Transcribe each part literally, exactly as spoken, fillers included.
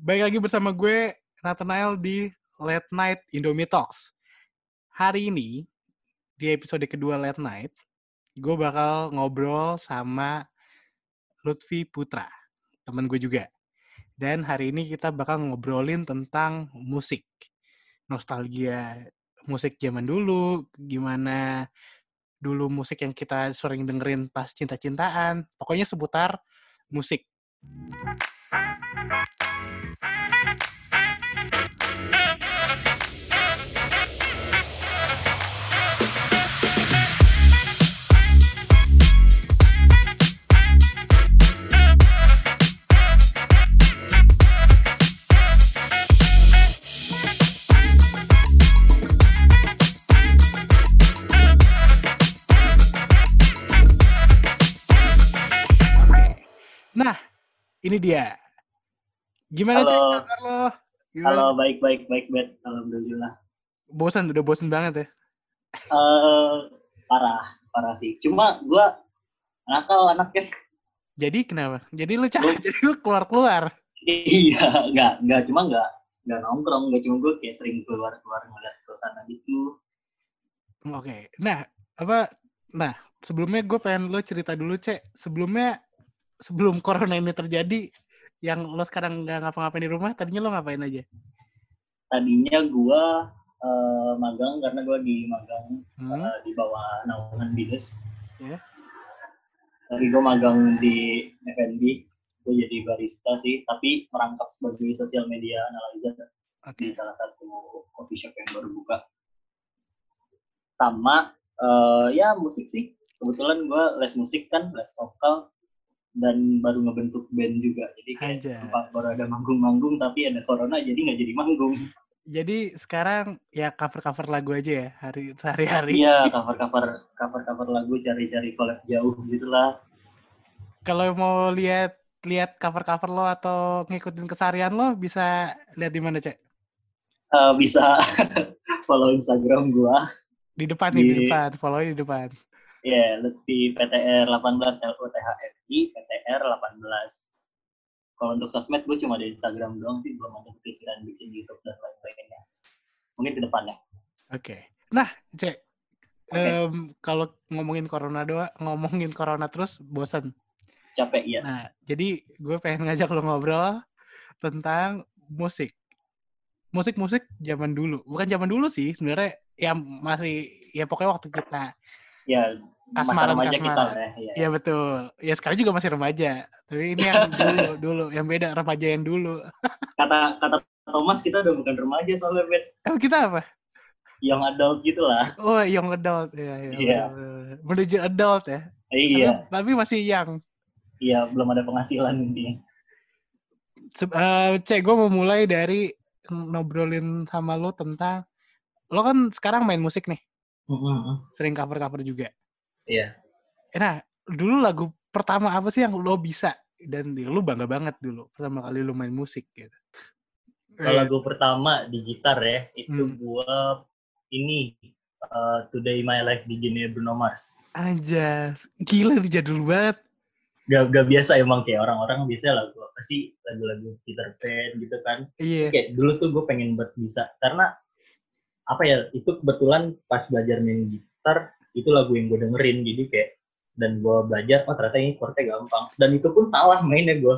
Baik, lagi bersama gue Nathaniel di Late Night Indomie Talks. Hari ini di episode kedua Late Night, gue bakal ngobrol sama Lutfi Putra, teman gue juga. Dan hari ini kita bakal ngobrolin tentang musik, nostalgia musik zaman dulu, gimana dulu musik yang kita sering dengerin pas cinta-cintaan, pokoknya seputar musik. Nah, ini dia. Gimana cerita Carlo? Halo, baik-baik, baik-baik, alhamdulillah. Bosan, udah bosan banget ya? Uh, parah, parah sih. Cuma gue nakal anaknya. Jadi kenapa? Jadi lu cah, jadi lu keluar-keluar? Iya, enggak, enggak, cuma enggak, enggak nongkrong, enggak, cuma gue kayak sering keluar-keluar ngeliat suasana gitu. Oke, okay. nah, apa, nah, sebelumnya gue pengen lu cerita dulu, Cek. Sebelumnya, sebelum corona ini terjadi, yang lo sekarang nggak ngapa-ngapain di rumah, tadinya lo ngapain aja? Tadinya gue uh, magang, karena gue lagi magang hmm. uh, di bawah naungan dinas. Yeah. Tadi gue magang di F and B, gue jadi barista sih, tapi merangkap sebagai sosial media analisa okay. di salah satu coffee shop yang baru buka. Sama, uh, ya musik sih. Kebetulan gue les musik kan, les vokal. Dan baru ngebentuk band juga, jadi kayak tempat baru ada manggung-manggung, tapi ada corona jadi nggak jadi manggung. Jadi sekarang ya cover-cover lagu aja ya hari sehari-hari. Iya, cover-cover cover-cover lagu, cari-cari collab jauh gitulah. Kalau mau lihat lihat cover-cover lo atau ngikutin keseharian lo, bisa lihat di mana, Cek? Uh, bisa follow Instagram gua. Di depan di... nih, di depan, follow di depan. Ya, yeah, lebih P T R delapan belas L O T H F I P T R delapan belas. Kalau untuk sosmed gue cuma di Instagram doang sih, belum ada pikiran bikin YouTube dan lain-lainnya. Mungkin ke depannya. Oke. Okay. Nah, Cek. Okay. Um, kalau ngomongin corona doa, ngomongin corona terus bosan. Capek ya. Nah, jadi gue pengen ngajak lo ngobrol tentang musik. Musik-musik zaman dulu. Bukan zaman dulu sih, sebenarnya ya masih ya pokoknya waktu kita ya, kasmaran, remaja kasmaran. Kita, ya, ya. ya betul. Ya sekarang juga masih remaja. Tapi ini yang dulu, dulu yang beda, remaja yang dulu. Kata kata Thomas kita udah bukan remaja soalnya, Bet. Oh, kita apa? Young adult gitulah. Oh, young adult ya. ya yeah. Menuju adult ya. Iya. Tapi, tapi masih young. Iya, belum ada penghasilan intinya. Se- uh, Cek, gue mau mulai dari ngobrolin sama lo tentang lo kan sekarang main musik nih. Sering cover-cover juga. Iya. Nah, dulu lagu pertama apa sih yang lo bisa? Dan lo bangga banget dulu pertama kali lo main musik gitu. Kalau lagu pertama di gitar ya, itu hmm. gue ini uh, Today My Life begini Bruno Mars. Anjas, gila itu jadul banget. Gak, gak biasa emang kayak orang-orang biasa lagu apa sih, lagu-lagu Peter Pan gitu kan. Iya. Terus kayak dulu tuh gue pengen buat bisa karena apa ya, itu kebetulan pas belajar main gitar, itu lagu yang gue dengerin, jadi kayak, dan gue belajar, oh ternyata ini chordnya gampang, dan itu pun salah mainnya gue.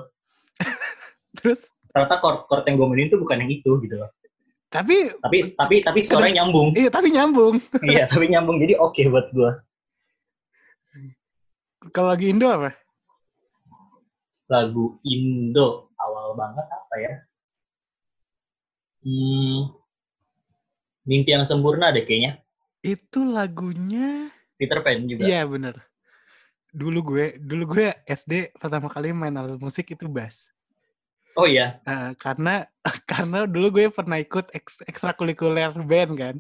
Terus? Ternyata chord, chord yang gue mainin itu bukan yang itu, gitu loh. Tapi, tapi, tapi, tapi suaranya nyambung. Iya, tapi nyambung. Iya, tapi nyambung, jadi oke okay buat gue. Kalau lagi Indo apa? Lagu Indo, awal banget apa ya? Hmm... Mimpi Yang Sempurna deh kayaknya. Itu lagunya Peter Pan juga. Iya benar. Dulu gue, dulu gue S D pertama kali main alat musik itu bass. Oh iya. Uh, karena karena dulu gue pernah ikut ekstrakurikuler band kan.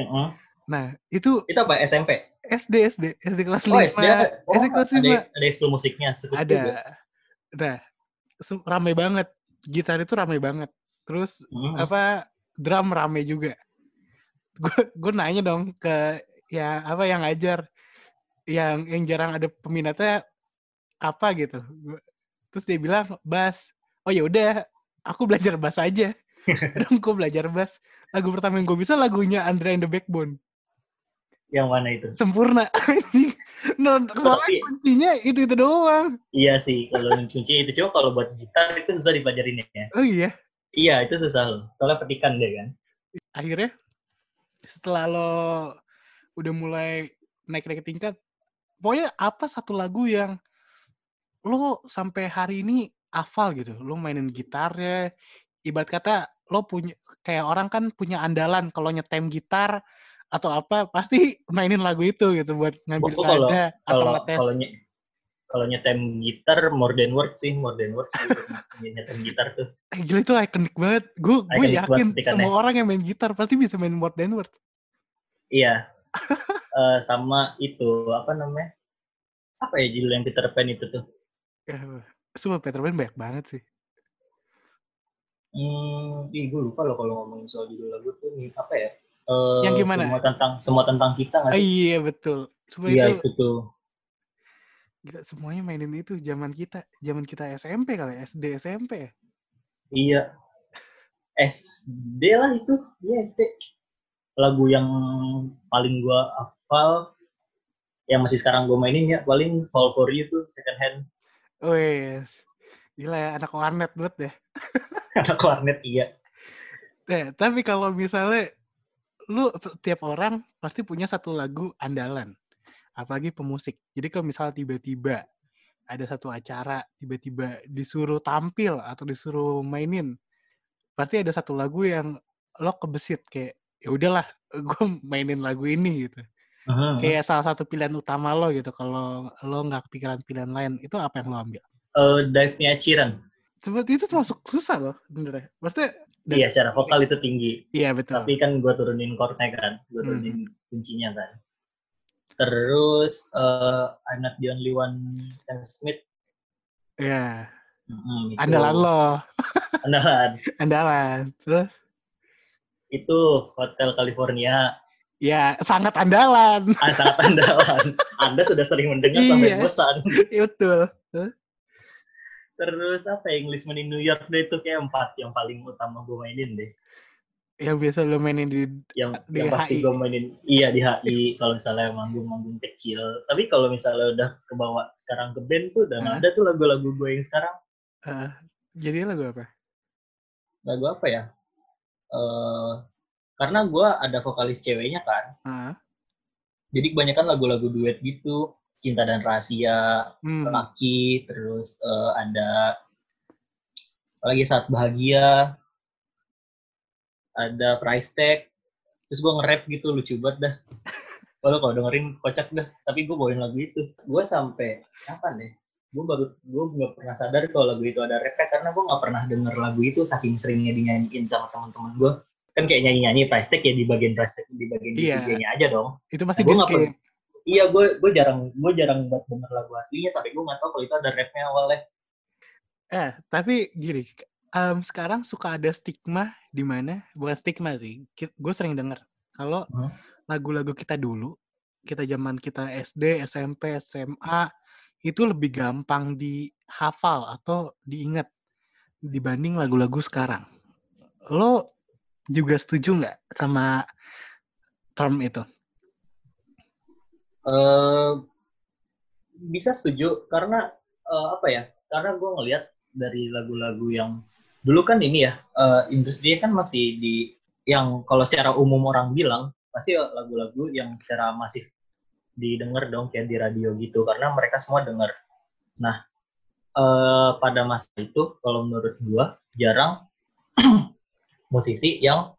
Uh-huh. Nah itu. Itu apa S M P? S D S D SD kelas lima. Oh S D. Oh, S D kelas lima. Ada, ada ekskul musiknya. Ada. Juga. Nah ramai banget. Gitar itu ramai banget. Terus hmm. apa drum ramai juga. Gue gue nanya dong ke yang apa yang ngajar yang yang jarang ada peminatnya apa gitu. Terus dia bilang bass. Oh ya udah aku belajar bass aja. Dan gue belajar bass. Lagu pertama yang gue bisa lagunya Andrea and the Backbone. Yang mana itu? Sempurna. No, soalnya tapi, kuncinya itu-itu doang. Iya sih, kalau kuncinya itu. Cuma kalau buat gitar itu susah dipelajarin ya. Oh iya? Iya, itu susah loh. Soalnya petikan deh kan. Akhirnya, setelah lo udah mulai naik-naik tingkat, pokoknya apa satu lagu yang lo sampai hari ini hafal gitu? Lo mainin gitarnya, ibarat kata lo punya, kayak orang kan punya andalan kalau nyetem gitar, atau apa pasti mainin lagu itu gitu buat ngambil kalo, nada kalo, atau ngetes. Kalau ny- kalau nyetem gitar more than words sih, more than words nyetem gitar tuh. Eh, gila itu ikonik banget. Gue gue yakin semua orang yang main gitar pasti bisa main more than words. Iya. uh, sama itu apa namanya? Apa ya judul yang Peter Pan itu tuh? Eh, semua Peter Pan banyak banget sih. Hmm, ih, gue lupa loh kalau ngomongin soal judul lagu tuh nih apa ya? Uh, yang gimana? Semua tentang semua tentang kita nggak sih? Oh, iya betul. Semua iya, itu, itu tuh. Gila, semuanya mainin itu zaman kita, zaman kita S M P kali, S D S M P. Iya. S D lah itu, iya S D. Lagu yang paling gua hafal, yang masih sekarang gua mainin ya paling Fall For You tuh Second Hand. Oh yes. Gila ya, anak warnet banget deh. Anak warnet iya. Eh, tapi kalau misalnya lu tiap orang pasti punya satu lagu andalan, apalagi pemusik. Jadi kalau misalnya tiba-tiba ada satu acara, tiba-tiba disuruh tampil atau disuruh mainin, pasti ada satu lagu yang lo kebesit kayak, ya udahlah, gue mainin lagu ini gitu. Uh-huh. Kayak salah satu pilihan utama lo gitu. Kalau lo nggak kepikiran pilihan lain, itu apa yang lo ambil? Uh, Dive-nya Ciran. Seperti itu termasuk susah loh, bener. Maksudnya dan iya, secara vokal itu tinggi. Iya, betul. Tapi kan gue turunin chord-nya kan. Gue turunin hmm. kuncinya kan. Terus, uh, I'm Not The Only One, Sam Smith. Iya. Yeah. Hmm, andalan lo. Andalan. Andalan. Terus? Itu Hotel California. Ya, sangat andalan. Ah, sangat andalan. Anda sudah sering mendengar sampai bosan. Iya, betul. Terus? Terus apa ya, Englishman in New York deh, itu kayak empat yang paling utama gue mainin deh. Yang biasa lo mainin di yang, di yang pasti gue mainin, iya di H I kalau misalnya manggung-manggung kecil. Tapi kalau misalnya udah kebawa sekarang ke band tuh udah nggak uh. ada tuh lagu-lagu gue yang sekarang. Uh, jadi lagu apa? Lagu apa ya? Uh, karena gue ada vokalis ceweknya kan. Uh. Jadi kebanyakan lagu-lagu duet gitu. Cinta dan Rahasia, hmm. Laki, terus uh, ada lagi Saat Bahagia, ada Price Tag, terus gue nge-rap gitu, lucu banget dah. Kalau kalau dengerin kocak dah, tapi gue bawain lagu itu. Gue sampai apa nih? Gue baru gue nggak pernah sadar kalau lagu itu ada rap karena gue nggak pernah denger lagu itu saking seringnya dinyanyiin sama teman-teman gue. Kan kayak nyanyi-nyanyi Price Tag ya di bagian Price Tag, di bagian yeah. D C-nya aja dong. Itu pasti nah, di iya, gue gue jarang gue jarang denger lagu aslinya sampai gue nggak tahu kalau itu ada rapnya awalnya. Eh, tapi gini, um, sekarang suka ada stigma di mana? Bukan stigma sih, gue sering dengar kalau hmm. lagu-lagu kita dulu, kita zaman kita S D, S M P, S M A itu lebih gampang dihafal atau diingat dibanding lagu-lagu sekarang. Lo juga setuju nggak sama term itu? Uh, bisa setuju karena uh, apa ya? Karena gue ngelihat dari lagu-lagu yang dulu kan ini ya uh, industrinya kan masih di yang kalau secara umum orang bilang pasti lagu-lagu yang secara masif didengar dong kayak di radio gitu karena mereka semua dengar. Nah uh, pada masa itu kalau menurut gue jarang musisi yang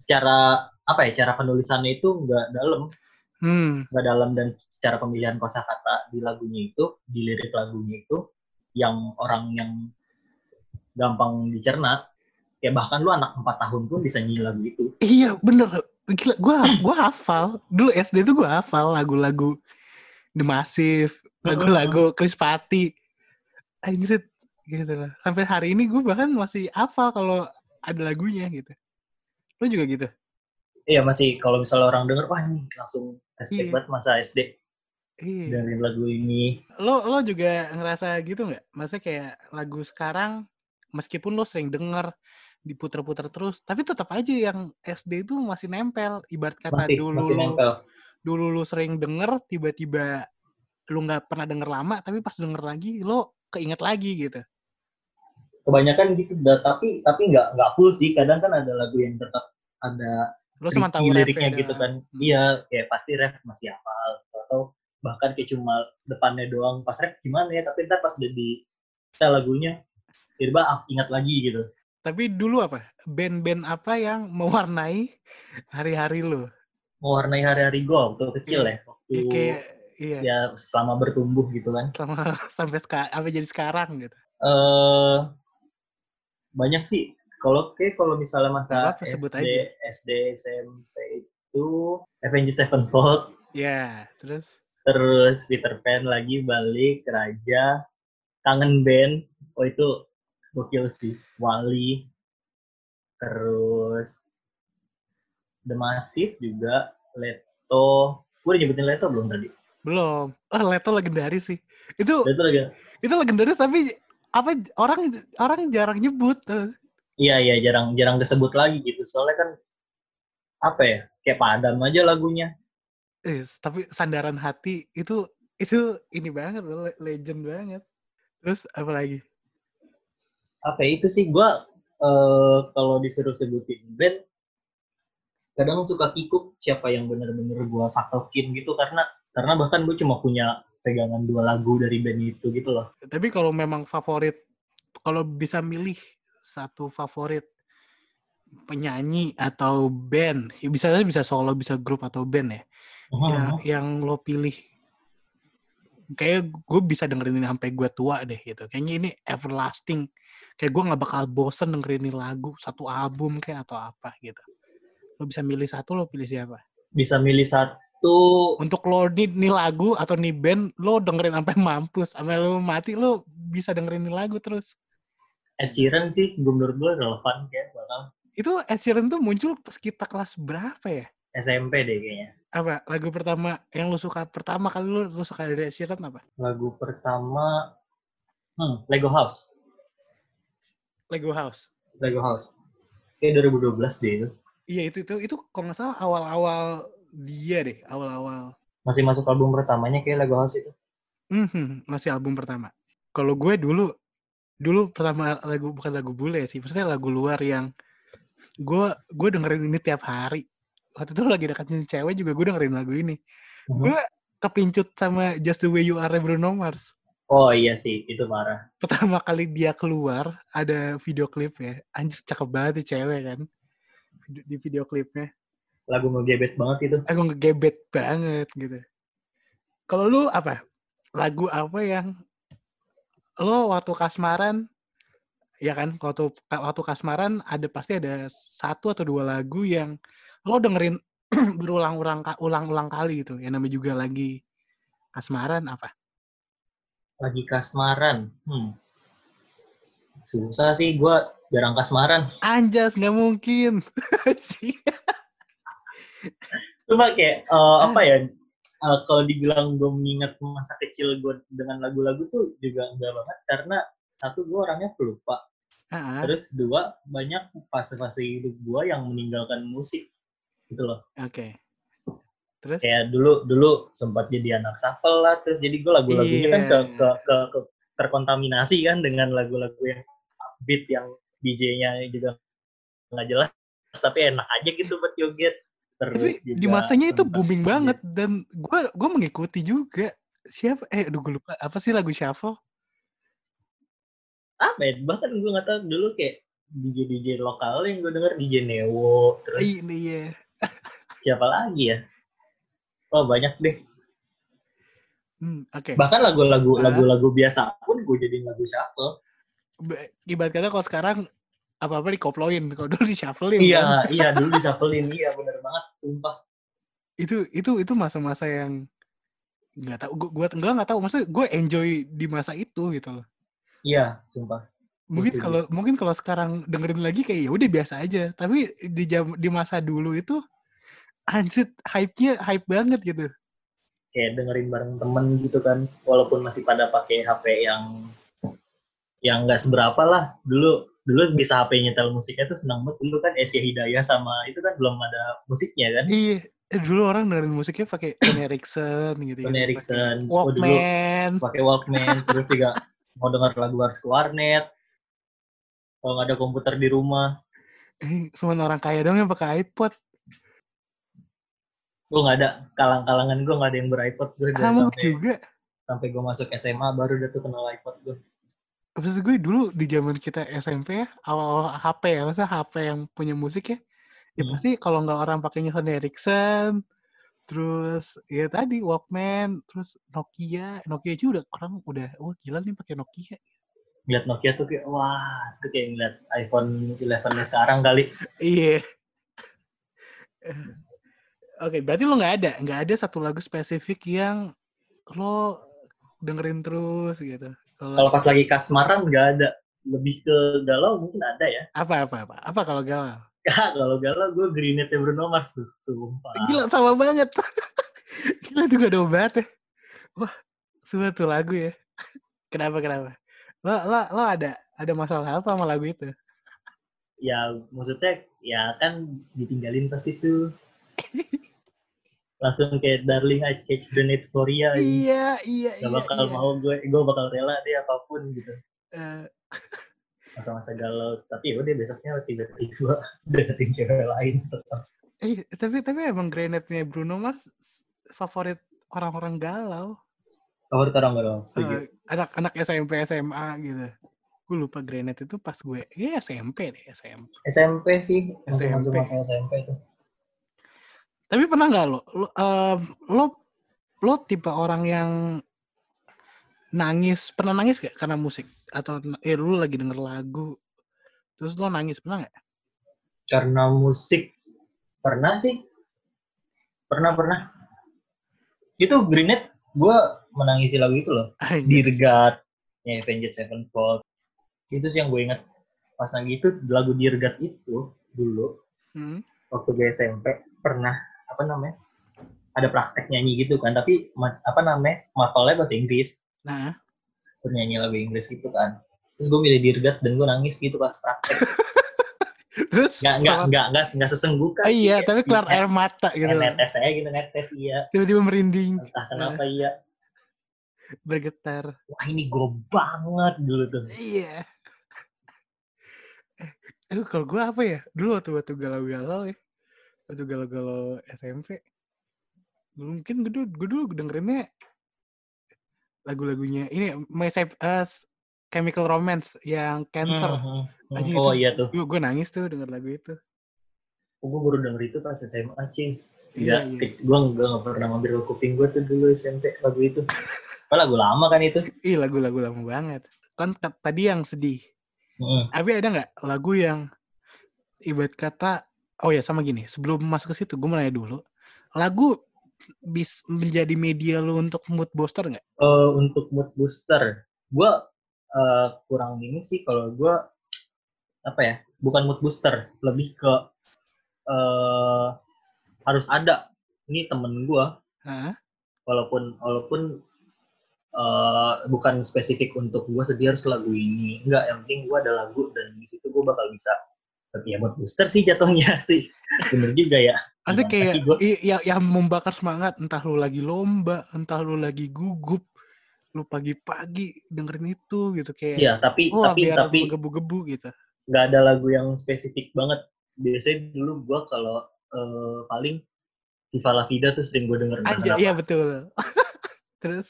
secara apa ya? Cara penulisannya itu nggak dalam. Hmm. Gak dalam dan secara pemilihan kosakata di lagunya itu, di lirik lagunya itu, yang orang yang gampang dicerna, ya bahkan lu anak empat tahun pun bisa nyanyi lagu itu. Iya bener, gila, gua gua hafal, dulu S D tuh gua hafal lagu-lagu The Massive, lagu-lagu Chrislati, anjir gitu lah. Sampai hari ini gua bahkan masih hafal kalau ada lagunya gitu. Lu juga gitu? Iya masih kalau misalnya orang denger wah ini langsung hashtag buat masa S D iya. Dari lagu ini. Lo lo juga ngerasa gitu nggak? Maksudnya kayak lagu sekarang meskipun lo sering denger diputer-puter terus, tapi tetap aja yang S D itu masih nempel. Ibarat kata masih, dulu masih nempel. Dulu lo sering denger, tiba-tiba lo nggak pernah denger lama, tapi pas denger lagi lo keinget lagi gitu. Kebanyakan gitu, tapi tapi nggak nggak full sih. Kadang kan ada lagu yang tetap ada liriknya gitu kan. Hmm. Iya, kayak pasti ref masih hafal, atau bahkan kayak cuma depannya doang. Pas ref gimana ya, tapi ntar pas udah di setel lagunya, tiba-tiba ingat lagi gitu. Tapi dulu apa? Band-band apa yang mewarnai hari-hari lo? Mewarnai hari-hari gue waktu kecil ya. Waktu kayak, iya. Ya selama bertumbuh gitu kan. Selama, sampai, seka, sampai jadi sekarang gitu. Uh, banyak sih. Kalau kayak kalau misalnya masa apa, S D, S D, S M P itu Avenged Sevenfold. Ya, terus? Terus Peter Pan lagi, balik, Raja, Kangen Band. Oh itu gokil sih. Wali. Terus The Massive juga, Leto. Gue udah nyebutin Leto belum tadi? Belum. Oh, Leto legendaris sih. Itu Leto legendaris. Itu legendaris tapi apa orang orang jarang nyebut. Iya iya jarang jarang disebut lagi gitu. Soalnya kan apa ya? Kayak padam aja lagunya. Eh, tapi Sandaran Hati itu itu ini banget, legend banget. Terus apa lagi? Apa ya, itu sih gue uh, kalau disuruh sebutin band kadang suka kikuk siapa yang benar-benar gue saktokin gitu, karena karena bahkan gue cuma punya pegangan dua lagu dari band itu gitu loh. Tapi kalau memang favorit, kalau bisa milih satu favorit penyanyi atau band, ya bisa bisa solo, bisa grup atau band ya, oh, yang, oh. yang lo pilih, kayak gue bisa dengerin ini sampai gue tua deh gitu. Kayaknya ini everlasting, kayak gue nggak bakal bosen dengerin lagu satu album kayak atau apa gitu. Lo bisa milih satu, lo pilih siapa? Bisa milih satu. Untuk lo nih, nih lagu atau nih band, lo dengerin sampai mampus. Sampai lo mati, lo bisa dengerin nih lagu terus. Ed Sheeran sih, menurut gue relevan kayak bakal. Itu Ed Sheeran tuh muncul pas kita kelas berapa ya? S M P deh kayaknya. Apa? Lagu pertama yang lo suka, pertama kali lo, lo suka dari Ed Sheeran apa? Lagu pertama, hmm, Lego House. Lego House? Lego House. Kayak dua ribu dua belas deh itu. Iya itu itu itu kalau nggak salah awal-awal dia deh, awal-awal masih masuk album pertamanya kayak Lego House itu. Mm-hmm, masih album pertama. Kalau gue dulu dulu pertama lagu, bukan lagu bule sih, maksudnya lagu luar yang gue gue dengerin ini tiap hari. Waktu itu lagi deketin cewek juga gue dengerin lagu ini. Mm-hmm. Gue kepincut sama Just the Way You Are Bruno Mars. Oh iya sih, itu parah. Pertama kali dia keluar ada video klipnya, anjir cakep banget ya cewek kan. Di video klipnya lagu ngegebet banget itu. Lagu ngegebet banget gitu. Kalau lu apa? Lagu apa yang lo waktu kasmaran, ya kan? Waktu waktu kasmaran ada pasti ada satu atau dua lagu yang lo dengerin berulang-ulang ulang-ulang kali gitu. Yang namanya juga lagi kasmaran apa? Lagi kasmaran. Hmm. Susah sih gua. Jarang kasmaran. Anjas, nggak mungkin. Cuma kayak, uh, apa ya, uh, kalau dibilang gue mengingat masa kecil gue dengan lagu-lagu tuh juga enggak banget. Karena satu, gue orangnya pelupa. Uh-huh. Terus dua, banyak fase-fase hidup gue yang meninggalkan musik. Gitu loh. Oke. Okay. Terus? Kayak dulu, dulu sempat jadi anak shuffle lah. Terus jadi gue lagu-lagunya yeah. kan ke, ke, ke, ke, terkontaminasi kan dengan lagu-lagu yang beat yang D J-nya juga nggak jelas, tapi enak aja gitu buat joget. Terus tapi di masanya itu booming joget banget, dan gue gue mengikuti juga. Siapa? Eh, aduh gue lupa. Apa sih lagu shuffle? Ah, bad. Bahkan gue nggak tahu dulu kayak D J D J lokal yang gue denger, D J Newo. Terus ini ya. Siapa lagi ya? Oh banyak deh. Hmm, oke. Okay. Bahkan lagu-lagu uh. lagu-lagu biasa pun gue jadiin lagu shuffle. Ibarat kata kalau sekarang apa-apa dikoploin, kalau dulu di-shufflein. Iya, kan? Iya dulu di-shufflein. Iya benar banget, sumpah. Itu itu itu masa-masa yang enggak tahu gua gua enggak tahu, maksudnya gue enjoy di masa itu gitu loh. Iya, sumpah. Mungkin kalau mungkin kalau sekarang dengerin lagi kayak ya udah biasa aja, tapi di jam, di masa dulu itu anjir hype-nya hype banget gitu. Kayak dengerin bareng temen gitu kan, walaupun masih pada pakai H P yang yang nggak seberapa lah. Dulu dulu bisa H P nyetel musiknya tuh senang banget. Dulu kan Asia Hidayah sama itu kan belum ada musiknya kan. Iya, dulu orang dengerin musiknya pakai Tony Erickson gitu. Tony Erickson, Walkman, pakai Walkman. Terus juga mau denger lagu harus ke warnet. Kalau nggak ada komputer di rumah. Eh, cuma orang kaya dong yang pakai iPod. Gue nggak ada, kalang-kalangan gue nggak ada yang ber-iPod. Gue kamu sampai, juga? Sampai gue masuk S M A baru udah tuh kenal iPod gue. Maksud gue dulu di zaman kita S M P ya, awal-awal H P ya, masa H P yang punya musik ya, ya hmm. pasti kalau nggak orang pakainya Sony Ericsson, terus ya tadi Walkman, terus Nokia, Nokia aja udah orang udah, wah gila nih pakai Nokia. Lihat Nokia tuh kayak, wah itu kayak ngeliat iPhone eleven sekarang kali. Iya. Oke, okay, berarti lo nggak ada, nggak ada satu lagu spesifik yang lo dengerin terus gitu. Kalau pas lagi kasmaran nggak ada, lebih ke galau mungkin ada ya. Apa apa apa? Apa kalau galau? Ya, kalau galau gue Grenade Bruno Mars tuh, sumpah. Gila sama banget. Gila tuh gak ada obat ya. Wah, suatu lagu ya. Kenapa kenapa? Lo lo lo ada ada masalah apa sama lagu itu? Ya maksudnya ya kan ditinggalin pasti tuh. Langsung kayak darling I catch grenade for ya. Iya iya gak iya. Gak bakal iya. mau gue, gue bakal rela deh apapun gitu. Uh. Masa-masa galau, tapi udah besoknya tiba-tiba deketin cewek lain tetap. Eh tapi tapi emang grenade-nya Bruno Mars favorit orang-orang galau. Favorit orang galau. Uh, anak-anak S M P S M A gitu. Gue lupa grenade itu pas gue, ya SMP deh SMP. SMP sih. Masuk masa S M P itu. Tapi pernah nggak lo, lo, uh, lo, lo tipe orang yang nangis, pernah nangis gak karena musik? Atau eh, lo lagi denger lagu, terus lo nangis, pernah nggak? Karena musik, pernah sih, pernah pernah. Itu Greenet, gue menangisi lagu itu loh, Dirgat, ya Avenged Sevenfold. Itu sih yang gue inget pas lagi itu lagu Dirgat itu dulu, hmm? waktu gue S M P pernah. Apa namanya, ada praktek nyanyi gitu kan, tapi apa namanya, matolnya bahasa Inggris. Nah, terus nyanyi lagu Inggris gitu kan, terus gue milih Dirgat dan gue nangis gitu pas praktek. Terus nggak nggak nggak nggak nggak sesenggukan. Oh, iya, tapi keluar air mata gitu. Netes saya gitu, netes iya. Tiba-tiba merinding. Entah kenapa iya. Bergetar. Wah ini gue banget dulu tuh. Iya. Aduh kalau gue apa ya, dulu waktu-waktu galau-galau ya. Atau galau-galau S M P. Mungkin gue dulu, gue dulu dengerinnya lagu-lagunya ini My uh, Chemical Romance yang Cancer. Hmm, hmm. Oh itu, iya tuh. Gue, gue nangis tuh denger lagu itu. Oh, gue baru denger itu pas S M A, Cing. Iya, iya. Gue gak pernah mampir ke kuping gue tuh dulu S M P lagu itu. Apa lagu lama kan itu? Iya, lagu-lagu lama banget. Kan tadi yang sedih. Hmm. Tapi ada gak lagu yang ibarat kata. Oh ya sama gini, sebelum masuk ke situ gue mau nanya dulu, lagu bis menjadi media lo untuk mood booster nggak? Uh, untuk mood booster, gue uh, kurang ini sih kalau gue apa ya, bukan mood booster, lebih ke uh, harus ada. Ini temen gue, huh? walaupun walaupun uh, bukan spesifik untuk gue sedih harus lagu ini, nggak, yang penting gue ada lagu dan di situ gue bakal bisa. Tapi ya buat booster sih jatuhnya sih. Bener juga ya. Artinya kayak yang, yang membakar semangat. Entah lu lagi lomba, entah lu lagi gugup, lu pagi-pagi dengerin itu gitu. Kayak ya, tapi, oh tapi, biar tapi, gebu-gebu gitu. Gak ada lagu yang spesifik banget. Biasanya dulu gue kalau uh, paling Viva La Vida tuh sering gue denger. Anjir, iya betul. Terus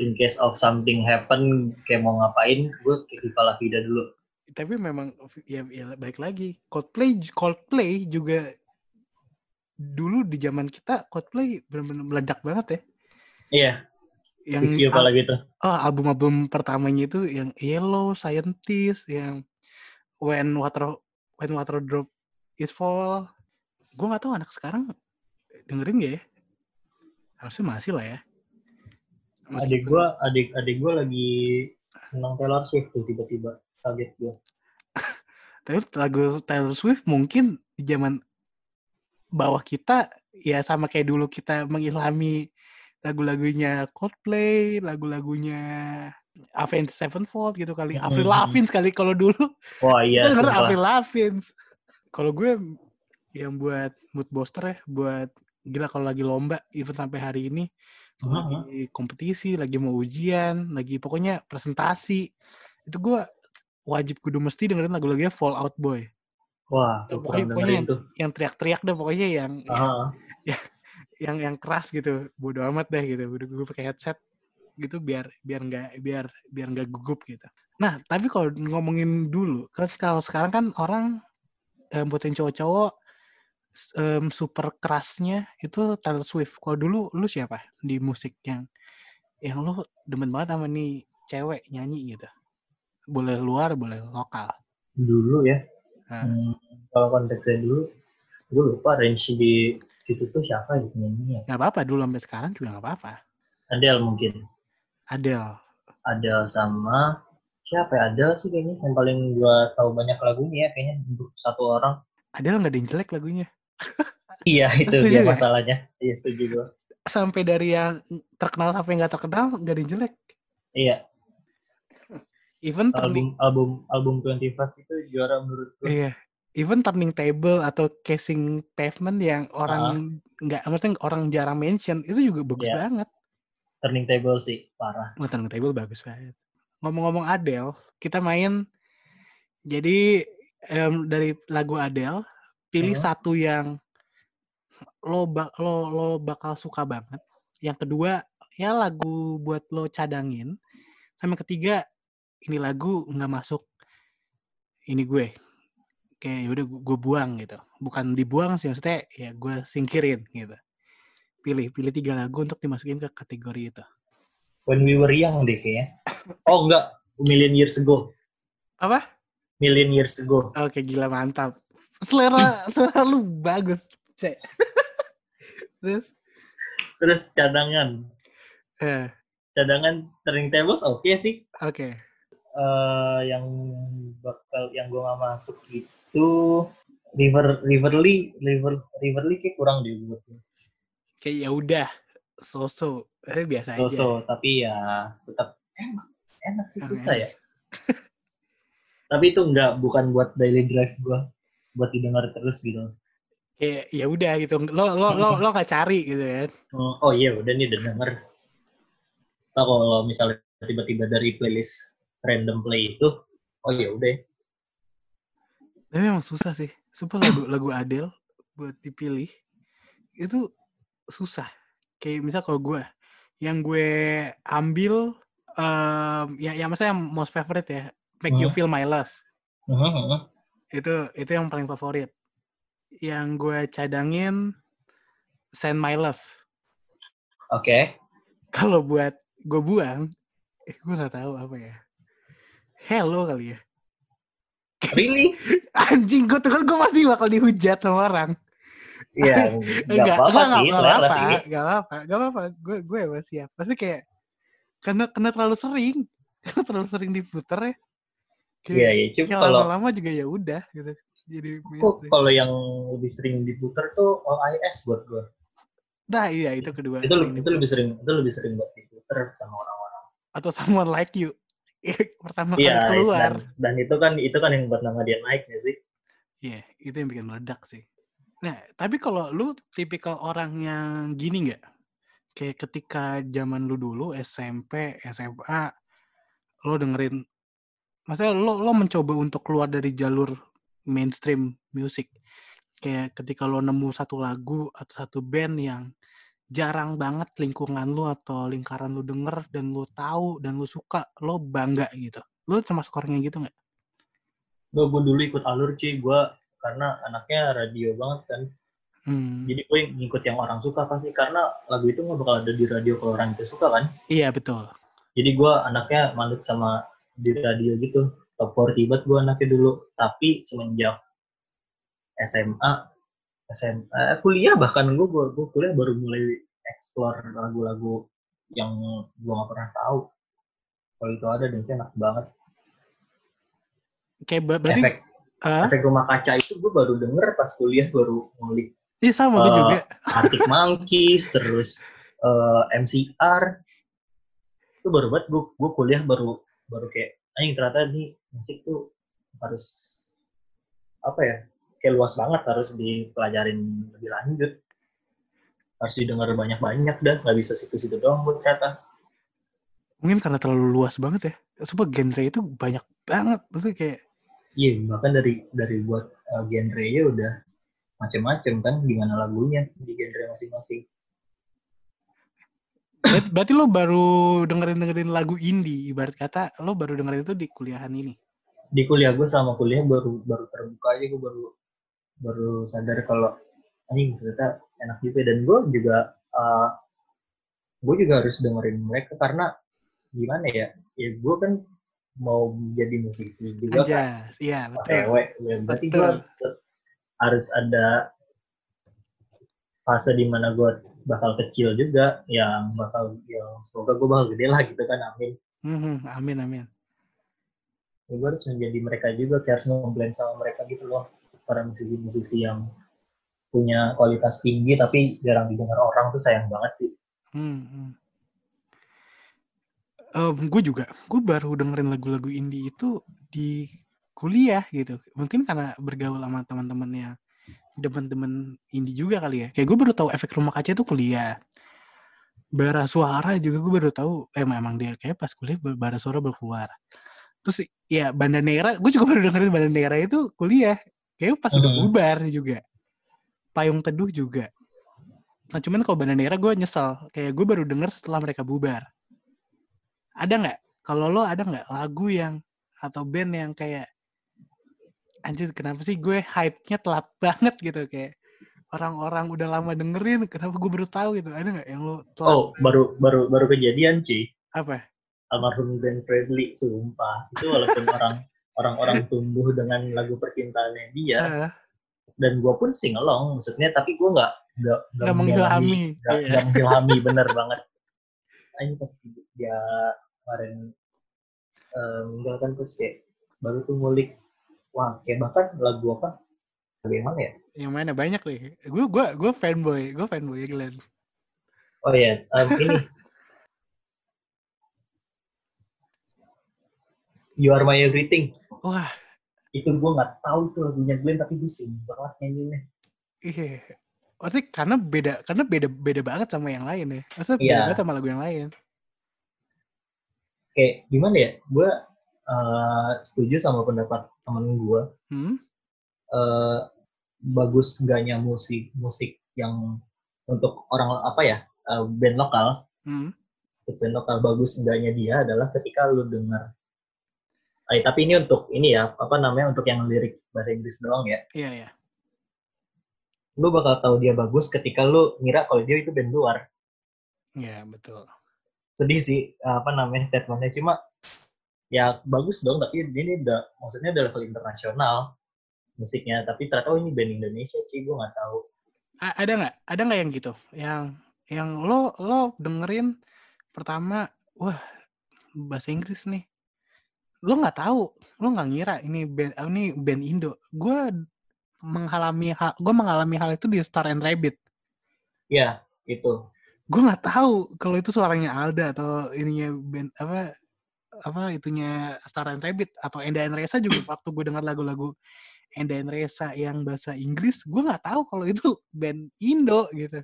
in case of something happen, kayak mau ngapain, gue ke Viva La Vida dulu. Tapi memang ya, ya balik lagi Coldplay Coldplay juga dulu di zaman kita Coldplay benar-benar meledak banget ya. Iya. Yang siapa al- lagi tuh? Oh, album-album pertamanya itu yang Yellow, Scientist, yang When Water When Water Drop Is Fall. Gue enggak tahu anak sekarang dengerin enggak ya? Harusnya masih lah ya. Masih adik gue adik adik gue lagi senang Taylor Swift tuh tiba-tiba. Kaget gue. Tapi lagu Taylor Swift mungkin di zaman bawah kita ya sama kayak dulu kita mengilhami lagu-lagunya Coldplay, lagu-lagunya Avenged Sevenfold gitu kali, hmm. Avril Lavigne kali kalau dulu. Wah oh, iya. Bener Avril Lavigne. Kalau gue yang buat mood booster ya, buat gila kalau lagi lomba, even sampai hari ini uh-huh. lagi kompetisi, lagi mau ujian, lagi pokoknya presentasi, itu gue wajib kudu mesti dengerin lagu-lagunya Fall Out Boy. Wah, tuh, pokoknya, pokoknya yang, yang teriak-teriak deh, pokoknya yang, uh-huh. yang yang yang keras gitu, bodo amat deh gitu, gue pakai headset gitu biar biar nggak biar biar nggak gugup gitu. Nah tapi kalau ngomongin dulu, kalau sekarang kan orang eh, buatin cowok-cowok eh, super kerasnya itu Taylor Swift. Kalau dulu lu siapa di musik yang yang lu demen banget sama nih cewek nyanyi gitu, boleh luar boleh lokal? Dulu ya, nah. hmm, kalau konteksnya dulu gue lupa range di situ tuh siapa gitu nyanyinya. Nggak apa-apa, dulu sampai sekarang juga nggak apa-apa. Adele mungkin. Adele. Adele sama siapa ya? Adele sih kayaknya yang paling gue tahu banyak lagunya ya, kayaknya untuk satu orang. Adele nggak ada yang jelek lagunya. Iya itu dia ya? Masalahnya. Iya setuju gue. Sampai dari yang terkenal sampai nggak terkenal nggak ada yang jelek. Iya. Even album, album album twenty-five itu juara menurut gue. Iya. Even Turning Table atau Casing Pavement yang orang nggak, uh-huh. maksudnya orang jarang mention itu juga bagus yeah. banget. Turning Table sih, parah. Oh, Turning Table bagus banget. Ngomong-ngomong Adele, kita main. Jadi um, dari lagu Adele, pilih uh-huh. satu yang lo, bak- lo, lo bakal suka banget. Yang kedua, ya lagu buat lo cadangin. Sama ketiga, ini lagu nggak masuk. Ini gue. Kayak yaudah gue buang gitu. Bukan dibuang sih, maksudnya ya gue singkirin gitu. Pilih, pilih tiga lagu untuk dimasukin ke kategori itu. When We Were Young deh kayaknya. Oh enggak, A Million Years Ago. Apa? Million Years Ago. Oke, gila mantap. Selera selera lu bagus, Cek. Terus terus cadangan. Eh, cadangan Turning Tables oke okay sih. Oke. Okay. Uh, yang bakal yang gua enggak masuk itu River Riverly, River Riverly kayak kurang deh buat gue. Kayak ya udah so-so eh, biasa so-so, aja. So-so tapi ya tetap enak, enak sih, susah ya. Tapi itu enggak, bukan buat daily drive gua, buat didengar terus gitu. Kayak ya udah gitu. Lo lo lo lo enggak cari gitu kan. Oh, oh iya udah nih udah denger. Nah, kalau misalnya tiba-tiba dari playlist random play itu, oh ya udah. Tapi memang susah sih. Sumpah lagu lagu Adele buat dipilih itu susah. Kayak misal kalau gue, yang gue ambil, um, ya, ya maksudnya yang most favorite ya, Make uh-huh. You Feel My Love. Uh-huh. Itu itu yang paling favorit. Yang gue cadangin, Send My Love. Oke. Okay. Kalau buat gue buang, eh, gue nggak tahu apa ya. Hello kali ya. Really? Anjing, gue tuh kan gue pasti bakal dihujat sama orang. Iya, enggak apa-apa sih, selera sih. Enggak apa-apa, enggak apa-apa. Gue gue emang siap. Pasti kayak karena karena terlalu sering, karena terlalu sering diputer ya. Iya, iya. Cuma ya, kalau lama-lama juga ya udah gitu. Jadi kalau yang lebih sering diputer tuh All I S buat gue. Nah, iya itu kedua. Itu lebih itu lebih sering, itu lebih sering buat diputer sama orang-orang. Atau Someone Like You. Pertama kali ya, keluar. Dan, dan itu kan itu kan yang buat nama dia naik ya sih. Iya, itu yang bikin meledak sih. Nah, tapi kalau lu tipikal orang yang gini nggak? Kayak ketika zaman lu dulu S M P, S M A, lu dengerin, maksudnya lu, lu mencoba untuk keluar dari jalur mainstream music. Kayak ketika lu nemu satu lagu atau satu band yang jarang banget lingkungan lu atau lingkaran lu denger dan lu tahu dan lu suka, lu bangga gitu. Lu termasuk orangnya gitu nggak? Lu gue dulu ikut alur cuy, gue karena anaknya radio banget kan, hmm. jadi gue ngikut yang orang suka pasti, karena lagu itu nggak bakal ada di radio kalau orang itu suka kan. Iya betul. Jadi gue anaknya manut sama di radio gitu, top empat puluh banget gue anaknya dulu. Tapi semenjak S M A S M A kuliah, bahkan gue gue kuliah baru mulai explore lagu-lagu yang gue nggak pernah tahu kalau itu ada, dan itu enak banget. Kayak berarti efek. Uh? Efek Rumah Kaca itu gue baru denger pas kuliah, baru ngulik. Iya sama gue uh, juga. Arctic Monkeys, terus uh, M C R. itu baru banget gue gue kuliah baru baru kayak anjing ternyata nih musik tuh harus apa ya kayak luas banget, harus dipelajarin lebih lanjut, harus didengar banyak-banyak dan nggak bisa situ-situ doang buat ternyata. Mungkin karena terlalu luas banget ya. Sumpah genre itu banyak banget. Maksudnya kayak iya, yeah, bahkan dari dari buat uh, genre-nya udah macam-macam kan, gimana lagunya di genre masing-masing. Ber- berarti lo baru dengerin-dengerin lagu indie, ibarat kata lo baru dengerin itu di kuliahan ini. Di kuliah gue sama kuliah baru baru terbuka aja gue baru baru sadar kalau anjing ternyata enak juga, dan gue juga uh, gue juga harus dengerin mereka karena gimana ya, ya gue kan mau jadi musisi juga aja, kan iya betul, ya, berarti gue harus ada fase di mana gue bakal kecil juga yang bakal yang semoga gue bakal gede lah gitu kan, amin mm-hmm, amin amin ya, gue harus menjadi mereka juga, kayak harus nge-blend sama mereka gitu loh, para musisi-musisi yang punya kualitas tinggi tapi jarang didengar orang tuh sayang banget sih. Hmm. Um, gue juga, gue baru dengerin lagu-lagu indie itu di kuliah gitu. Mungkin karena bergaul sama teman-teman yang teman-teman indie juga kali ya. Kayak gue baru tahu Efek Rumah Kaca itu kuliah. Barasuara juga gue baru tahu. Eh, memang dia kayak pas kuliah Barasuara baru keluar. Terus ya Bandanera, gue juga baru dengerin Bandanera itu kuliah. Kayak pas hmm. udah bubar juga. Payung Teduh juga. Nah cuman kalau Bandanera gue nyesel. Kayak gue baru denger setelah mereka bubar. Ada gak? Kalau lo ada gak lagu yang atau band yang kayak anjir kenapa sih gue hype-nya telat banget gitu, kayak orang-orang udah lama dengerin kenapa gue baru tahu gitu. Ada gak yang lo telat? Oh baru baru baru kejadian Ci. Apa? Almarhum Ben Fredly. Sumpah. Itu walaupun orang orang-orang tumbuh dengan lagu percintaannya dia. Uh. Dan gue pun sing along maksudnya, tapi gue nggak nggak nggak mengilhami nggak yeah. mengilhami bener banget. Ini pas dia kemarin meninggalkan um, terus kayak baru tuh ngulik, wah kayak bahkan lagu apa yang mana ya? Yang mana banyak nih? Gue gue gue fanboy, gue fanboy ya Glenn. Oh ya, yeah. um, ini You Are My Everything. Wah. Itu gue gak tahu tuh lagunya Glenn, tapi gue sering banget nyanyinya. Iya. Maksudnya karena beda karena beda beda banget sama yang lain ya. Maksudnya yeah. beda banget sama lagu yang lain. Kayak gimana ya, gue uh, setuju sama pendapat temen gue. Hmm? Uh, bagus gaknya musik musik yang untuk orang apa ya, uh, band lokal. Hmm? Band lokal bagus gaknya dia adalah ketika lu denger. Eh, tapi ini untuk ini ya, apa namanya, untuk yang lirik bahasa Inggris doang ya. Iya, iya. Lu bakal tahu dia bagus ketika lu ngira kalau dia itu band luar. Iya, betul. Sedih sih, apa namanya, statementnya. Cuma, ya bagus dong, tapi ini udah, maksudnya udah level internasional musiknya. Tapi ternyata oh, ini band Indonesia, sih gue nggak tahu. A- ada nggak? Ada nggak yang gitu? Yang yang lo, lo dengerin pertama, wah, bahasa Inggris nih. Lo nggak tahu, lo nggak ngira ini band, ini band Indo. Gue mengalami hal, gue mengalami hal itu di Star and Rabbit. Ya, itu. Gue nggak tahu kalau itu suaranya Alda atau ininya band apa apa itunya Star and Rabbit atau Enda and Reza juga. Waktu gue dengar lagu-lagu Enda and Reza yang bahasa Inggris, gue nggak tahu kalau itu band Indo gitu.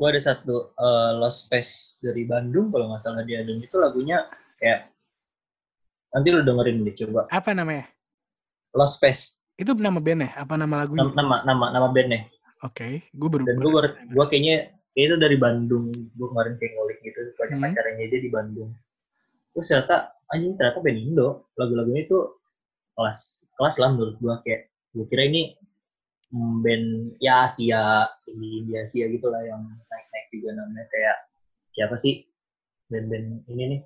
Gue ada satu uh, Lost Space dari Bandung kalau nggak salah dia, dan itu lagunya kayak nanti lu dengerin deh coba. Apa namanya? Lost Space. Itu nama bandnya? Apa nama lagunya? Nama nama nama bandnya. Oke, okay. gue baru. Dan gue gue kayaknya kayak itu dari Bandung. Gue kemarin kayak ngolik gitu, banyak hmm. acaranya dia di Bandung. Terus ternyata anjing ternyata band Indo, lagu-lagunya itu kelas kelas lah menurut gue, kayak gue kira ini band ya Asia, ini India Asia gitulah yang naik-naik juga namanya, kayak siapa sih band-band ini nih?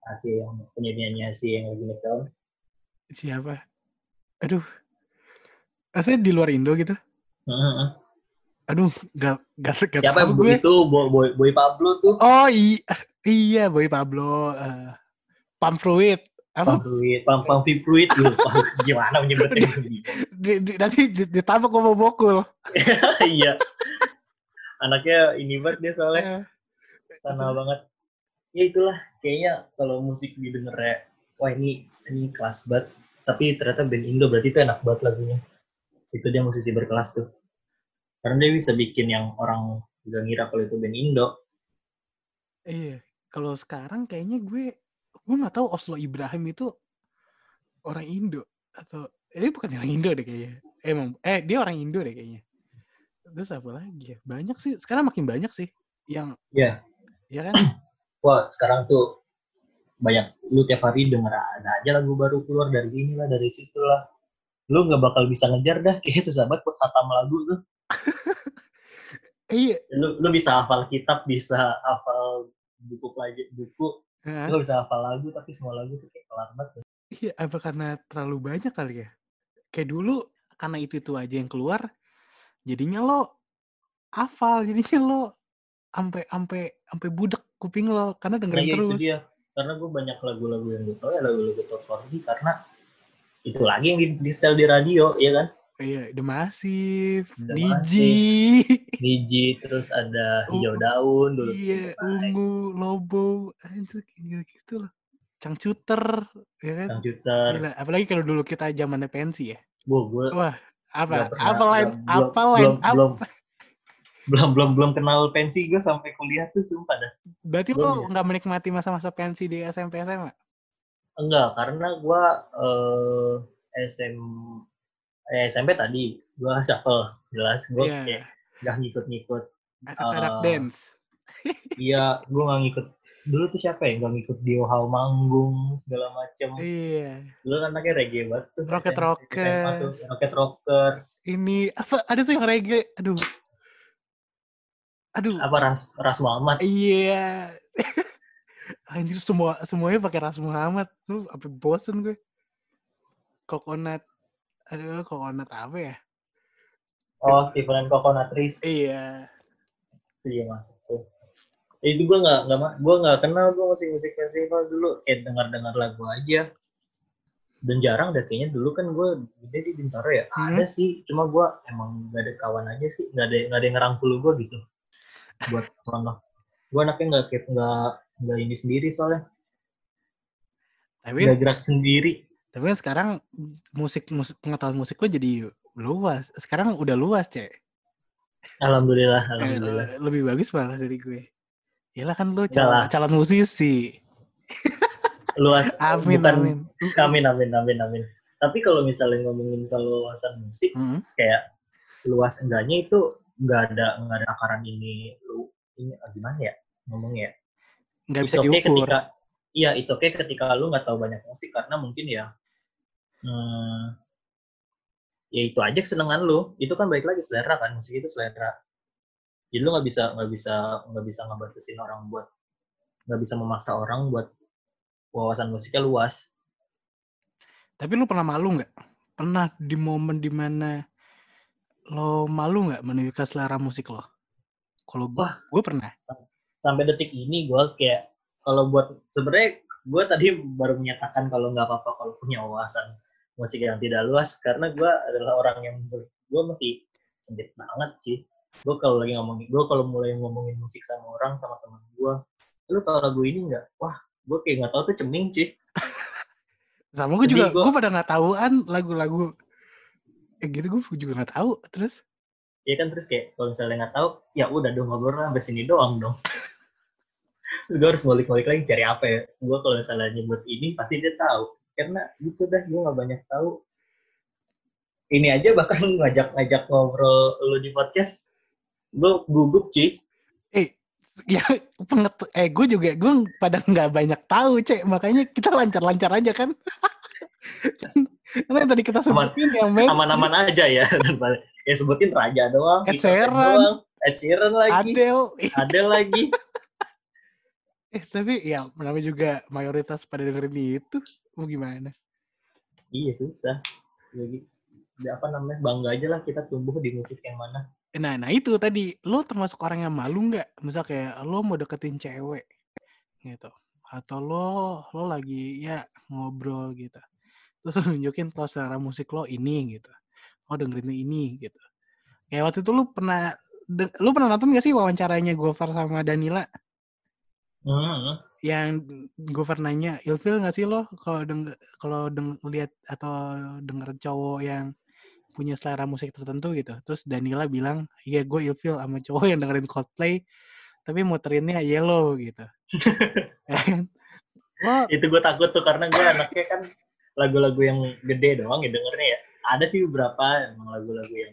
Asia yang penyanyiannya Asia yang lagi ngetron. Siapa? Aduh. Asalnya di luar Indo gitu. Uh-huh. Aduh, gak gak gak. Siapa gue itu boy, boy Boy Pablo tuh? Oh i- iya Boy Pablo. Uh, Pamfruit. Apa? Pamfruit, Pam Pamfruit dulu. Gimana menyebutnya? Nanti ditabok sama Bokul. Iya. Anaknya ini banget dia soalnya. Sana banget. ya itulah, kayaknya kalau musik didengar ya, wah ini ini kelas banget, tapi ternyata band Indo berarti itu enak banget lagunya. Itu dia musisi berkelas tuh, karena dia bisa bikin yang orang gak ngira kalau itu band Indo. Iya, kalau sekarang kayaknya gue gue nggak tahu Oslo Ibrahim itu orang Indo atau eh bukan orang Indo deh kayaknya, emang eh dia orang Indo deh kayaknya. Terus apa lagi ya, banyak sih sekarang, makin banyak sih yang iya yeah. Iya kan. Wah sekarang tuh banyak, lu tiap hari denger ada aja lagu baru keluar dari sini lah, dari situ lah. Lu gak bakal bisa ngejar dah, kayaknya susah banget buat hatam lagu tuh. Iya. Lu, lu bisa hafal kitab, bisa hafal buku pelajar, buku. Uh-huh. Lu bisa hafal lagu, tapi semua lagu tuh kayak kelar banget. Iya, apa karena terlalu banyak kali ya? Kayak dulu, karena itu-itu aja yang keluar, jadinya lo hafal, jadinya lo ampe ampe ampe budek kuping lo karena dengerin nah, terus. Dia. Karena gue banyak lagu-lagu yang gue tau ya, lagu-lagu top forty karena itu lagi yang di, di setel di radio, ya kan? Iya, The Massive, Niji, Niji, terus ada uh, Hijau Daun dulu. Iya, Ungu, Lobo, itu gitu loh. Cangcuter, ya kan? Cangcuter. Gila, apalagi kalau dulu kita zamannya pensi ya. Wah, gue. Wah, apa? Apa lain? Apa lain? Apa? belum belum belum kenal pensi gue sampai kuliah tuh, sumpah dah. Berarti belum, lo nggak ya menikmati masa-masa pensi di S M P S M A? Enggak, karena gue eh, SM eh, S M P tadi gue shuffle jelas, gue yeah. kayak nggak ngikut-ngikut anak-anak uh, dance. Iya, gue nggak ngikut dulu tuh, siapa ya nggak ngikut Dewa manggung segala macem. Iya. Yeah. Dulu anaknya reggae banget tuh. Rocket Rockers. Rocket Rockers. Ini apa? Ada tuh yang reggae, aduh. Aduh, apa Ras Ras Muhammad? Iya. Yeah. Anjir, semua semuanya pakai Ras Muhammad. Tuh sampai bosen gue. Coconut. Aduh, coconut apa ya? Oh, Stephen and Coconut Trees. Iya. Iya, Mas. Itu gue enggak enggak gue enggak kenal gue musik-musik festival dulu. Kayak dengar-dengar lagu aja. Dan jarang deh kayaknya, dulu kan gue gede di Bintaro ya. Hmm. Ada sih, cuma gue emang enggak ada kawan aja sih, enggak ada enggak ada yang ngerangkul gue gitu. Buat sono, gue anaknya nggak nggak nggak ini sendiri soalnya, tapi nggak gerak sendiri. Tapi kan sekarang musik, musik pengetahuan musik lo jadi luas. Sekarang udah luas, Cek. Alhamdulillah, alhamdulillah. Eh, lebih bagus malah dari gue. Yalah kan lo calon, calon musisi. Luas. Amin, bukan, amin. Amin, amin, amin, amin. Tapi kalau misalnya ngomongin soal luasan musik, mm-hmm. kayak luas enggaknya itu. Nggak ada nggak ada akaran ini lu ini gimana ya ngomongnya, nggak bisa diukur. Iya, it's okay ketika lu nggak tahu banyak musik karena mungkin ya hmm, ya itu aja kesenangan lu, itu kan balik lagi selera kan, musik itu selera. Jadi lu nggak bisa nggak bisa nggak bisa ngebatasin orang buat, nggak bisa memaksa orang buat wawasan musiknya luas. Tapi lu pernah malu nggak, pernah di momen dimana lo malu nggak menunjukkan selera musik lo? Kalau gue, gue pernah. Sampai detik ini gue kayak kalau buat sebenarnya gue tadi baru menyatakan kalau nggak apa-apa kalau punya wawasan musik yang tidak luas, karena gue adalah orang yang gue masih sempit banget sih. Gue kalau lagi ngomongin, gue kalau mulai ngomongin musik sama orang, sama teman gue, lu kalau lagu ini nggak, wah gue kayak nggak tahu tuh ceming sih. Sama gue juga, gue pada nggak tahuan lagu-lagu. Eh gitu gue juga nggak tahu terus. Iya kan, terus kayak kalau misalnya nggak tahu, ya udah dong ngobrol sampai sini doang dong. Terus gue harus ngulik-ngulik lagi cari apa ya. Gue kalau misalnya nyebut ini pasti dia tahu. Karena gitu dah, gue nggak banyak tahu. Ini aja bahkan ngajak-ngajak ngobrol lo di podcast, lo gugup sih. Eh ya penget- eh gue juga gue pada nggak banyak tahu Cek, makanya kita lancar-lancar aja kan. Karena yang tadi kita sebutin aman, yang main aman-aman aja ya. Ya sebutin Raja doang, Ed Sheeran, Ed Sheeran lagi, Adele, Adele lagi. Eh tapi ya namanya juga mayoritas pada dengerin itu, mau gimana? Iya susah. Jadi apa namanya, bangga aja lah kita tumbuh di musik yang mana. Nah, nah itu tadi, lo termasuk orang yang malu nggak? Misal kayak lo mau deketin cewek gitu, atau lo lo lagi ya ngobrol gitu. Terus nunjukin kalau selera musik lo ini gitu, oh dengerin ini gitu. Kayak waktu itu lu pernah, lu pernah nonton gak sih wawancaranya Gofar sama Danila? Hmm. Yang gue pernah nanya, ilfil nggak sih lo kalau deng kalau deng lihat atau denger cowok yang punya selera musik tertentu gitu? Terus Danila bilang, iya gue ilfil sama cowok yang dengerin Coldplay, tapi muterinnya Yellow gitu. Lo, itu gue takut tuh karena gue anaknya kan lagu-lagu yang gede doang ya dengernya ya. Ada sih beberapa emang lagu-lagu yang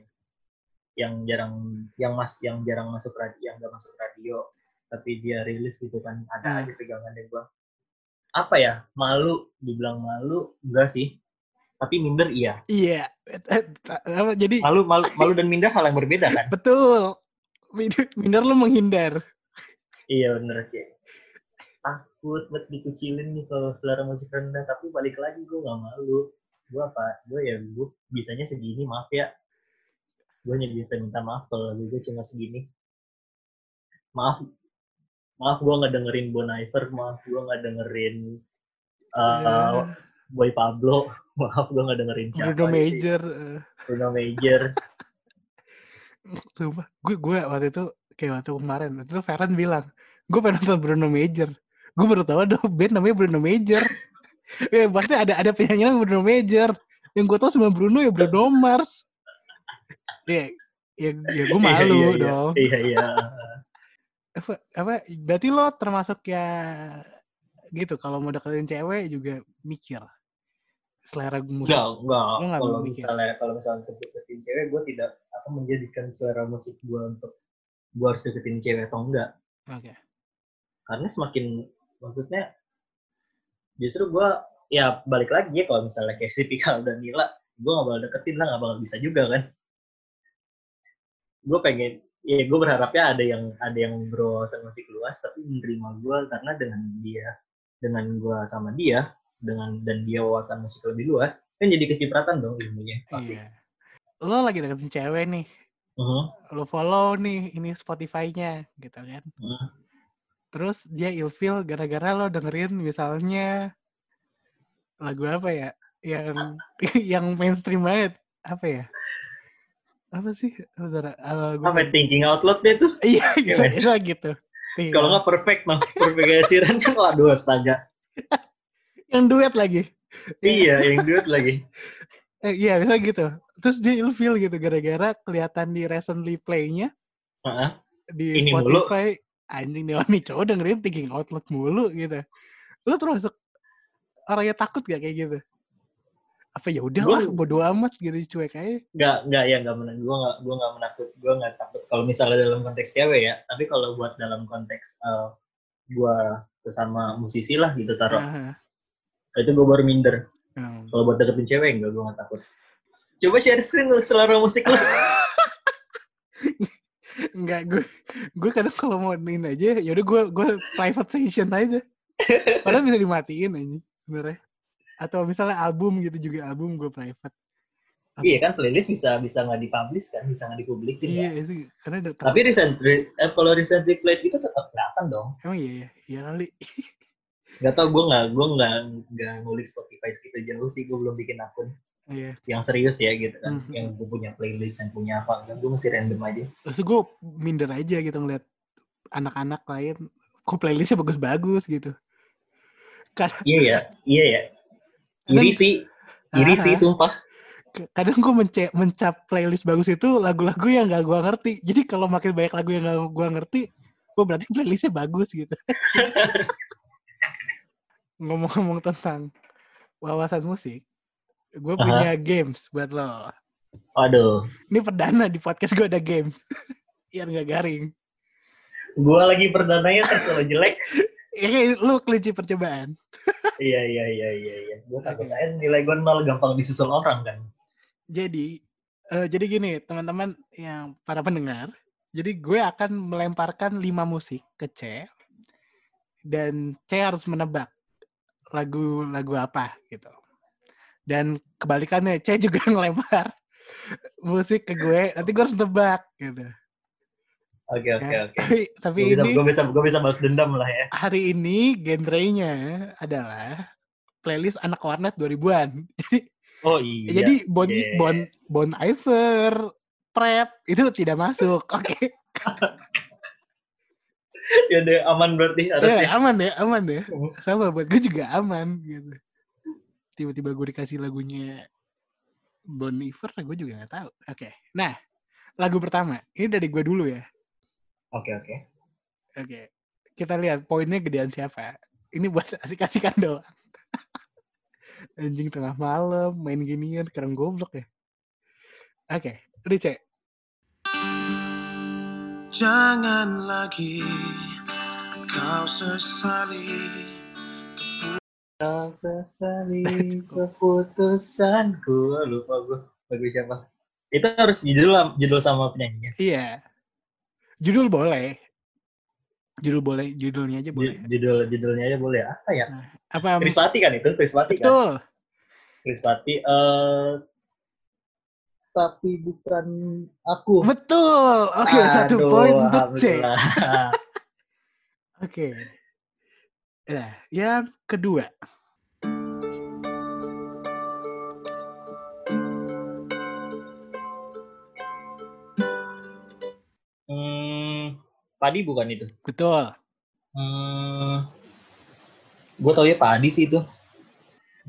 yang jarang yang mas yang jarang masuk radio, yang nggak masuk radio. Tapi dia rilis gitu kan, ada aja pegangannya gue. Apa ya, malu, dibilang malu, enggak sih. Tapi minder iya. Iya. Yeah. Jadi malu, malu malu dan minder hal yang berbeda kan? Betul. Minder lu menghindar. Iya bener sih. Takut buat dikucilin nih kalau selera musik rendah, tapi balik lagi gue gak malu. Gue apa, gue ya gue bisanya segini, maaf ya. Gue hanya bisa minta maaf kalau gue cuma segini. Maaf. Maaf gue gak dengerin Bon Iver, maaf gue gak dengerin uh, yeah. Boy Pablo, maaf gue gak dengerin siapa Bruno Major. Sih. Bruno Major. Sumpah, gue, gue waktu itu, kayak waktu kemarin, waktu itu Feren bilang, gue pengen nonton Bruno Major. Gue baru tau ada band namanya Bruno Major. Ya, maksudnya ada, ada penyanyian Bruno Major. Yang gue tau sama Bruno ya Bruno Mars. Ya, ya, ya gue malu dong. Iya, iya. apa apa berarti lo termasuk ya gitu kalau mau deketin cewek juga mikir selera musik? Enggak enggak kalau misalnya kalau misalnya untuk deketin cewek gue tidak apa menjadikan selera musik gue untuk gue harus deketin cewek atau enggak. Oke. Okay. Karena semakin maksudnya justru gue ya balik lagi ya kalau misalnya kayak tipikal dan Nila gue nggak bakal deketin lah, nggak bakal bisa juga kan. Gue pengen ya gue berharapnya ada yang ada yang berwawasan musik luas tapi menerima gue karena dengan dia dengan gue sama dia dengan dan dia wawasan musik lebih luas kan jadi kecipratan dong ilmunya pasti. Iya. Lo lagi deketin cewek nih, uh-huh. Lo follow nih ini Spotify-nya gitu kan, uh-huh. Terus dia ilfil gara-gara lo dengerin misalnya lagu apa ya yang yang mainstream banget apa ya? Apa sih? Bentar, uh, gue... Apa thinking out loud deh tuh? Iya, bisa gitu. Kalau nggak perfect, mah perfect Ed Sheeran kan waduh astaga. Yang duet lagi. Iya, yang duet lagi. Iya, bisa gitu. Terus dia ilfeel gitu gara-gara kelihatan di recently play-nya. Uh-huh. Di ini Spotify mulu. Anjing nih orang cowok dengerin thinking out loud mulu gitu. Lu termasuk orangnya takut gak kayak gitu? Apa ya udahlah bodo amat gitu cuek aja. Enggak enggak ya enggak menang gua enggak gua enggak menakut gua enggak takut kalau misalnya dalam konteks cewek ya, tapi kalau buat dalam konteks uh, gua sesama musisi lah gitu taruh. Uh-huh. Itu gua baru minder. Uh-huh. Kalau buat deketin cewek enggak gua enggak takut. Coba share screen selera musik lu. Enggak gua gua kadang kalau mau main aja ya udah gua gua private session aja. Padahal bisa dimatiin aja sebenarnya. Atau misalnya album gitu juga album gue private. Album. Iya kan playlist bisa bisa nggak dipublish kan, bisa nggak dipublikin iya, ya. Itu, karena ada, tapi recent eh, kalau recent played itu tetap kelihatan dong. Emang iya ya, iya kali. Gak tau gue nggak gue nggak nggak ngulik Spotify segitu jauh sih, gue belum bikin akun. Iya. Yang serius ya gitu kan, mm-hmm. Yang gue punya playlist yang punya apa, kan gue masih random aja. Terus gue minder aja gitu ngeliat anak-anak lain, kok playlistnya bagus-bagus gitu. Karena... Iya ya, iya ya. Iri sih, iri sih sumpah. Kadang gue menca- mencap playlist bagus itu lagu-lagu yang gak gue ngerti. Jadi kalau makin banyak lagu yang gak gue ngerti, gue berarti playlistnya bagus gitu. Ngomong-ngomong tentang wawasan musik, gue uh-huh. punya games buat lo. Aduh. Ini perdana di podcast gue ada games. Biar gak garing. Gue lagi perdananya terus kalau jelek. Iya, lu kelinci percobaan. Iya, iya, iya, iya, iya. Gue takut aja nilai gue nol gampang disusul orang kan. Jadi, uh, jadi gini teman-teman yang para pendengar. Jadi gue akan melemparkan lima musik ke C. Dan C harus menebak lagu-lagu apa gitu. Dan kebalikannya C juga ngelempar musik ke gue. Nanti gue harus tebak gitu. Oke oke oke. Tapi gua ini gue bisa gue bisa balas dendam lah ya. Hari ini genrenya adalah playlist anak warnet dua ribuan. Oh iya. Jadi Bon yeah. Bon Bon Iver, Prep itu tidak masuk. Oke. Ya deh, aman berarti harusnya. Ya, aman ya, aman ya. Sama buat gue juga aman gitu. Tiba-tiba gue dikasih lagunya Bon Iver, gue juga nggak tahu. Oke, okay. Nah lagu pertama ini dari gue dulu ya. Oke okay, oke. Okay. Oke, okay. Kita lihat poinnya gedean siapa. Ini buat asik-asikan doang. Anjing tengah malam main ginian, keren goblok ya. Oke, okay. Dicek. Jangan lagi kau sesali Kau sesali keputusanku. Lupa gue lagu siapa. Itu harus judul, judul sama penyanyinya. Iya. Judul boleh. Judul boleh, judulnya aja boleh. Judul judulnya aja boleh. Apa ya? Nah, apa? Chrislati kan itu, Chrislati kan. Betul. Chrislati uh, tapi bukan aku. Betul. Oke, okay, satu poin untuk C. Oke. Nah, yang kedua. Padi bukan itu? Betul. Hmm, gue tau ya Padi sih itu.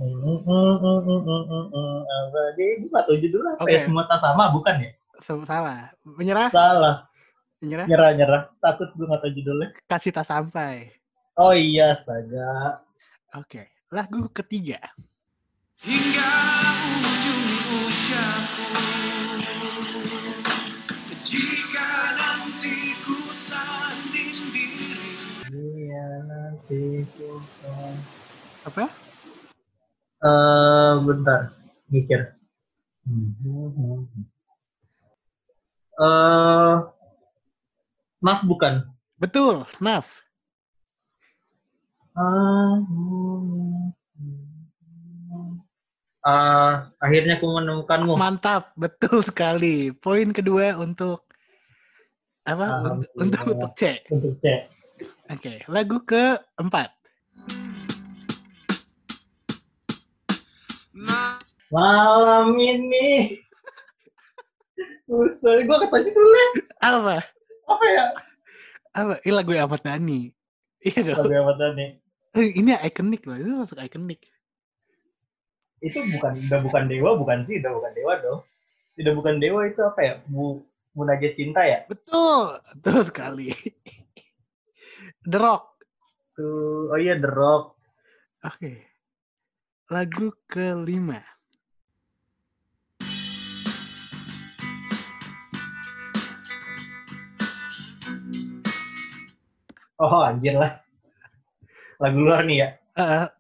Hmm, hmm, hmm, hmm, hmm, apa dia? Gue gak tau judul apa okay. Ya? Semua tak sama bukan ya? Salah. Menyerah? Salah. Menyerah? Nyerah, nyerah. Takut gue gak tau judulnya. Kasih tak sampai. Oh iya, astaga. Oke, okay. Lagu ketiga. Hingga ujung usiaku jika nanti ku sanding diri. Iya nanti ku apa? Uh, bentar, mikir. Uh, maaf bukan? Betul, maaf. Uh, Uh, akhirnya aku menemukanmu. Mantap, betul sekali. Poin kedua untuk apa? Untuk, untuk untuk C. Untuk C. Oke, okay. Lagu keempat. Malam ini. Usai, gue katanya dulu. Apa? Apa ya? Apa? Ini lagu Ahmad Dhani. Iya dong. Lagu Ahmad Dhani. Ini ikonik loh, itu masuk ikonik. Itu bukan udah bukan Dewa bukan sih udah bukan Dewa dong udah bukan Dewa itu apa ya Bu, Munajat Cinta ya betul betul sekali. The Rock tuh oh iya The Rock. Oke okay. Lagu kelima. Oh anjir lah lagu luar nih ya. Uh,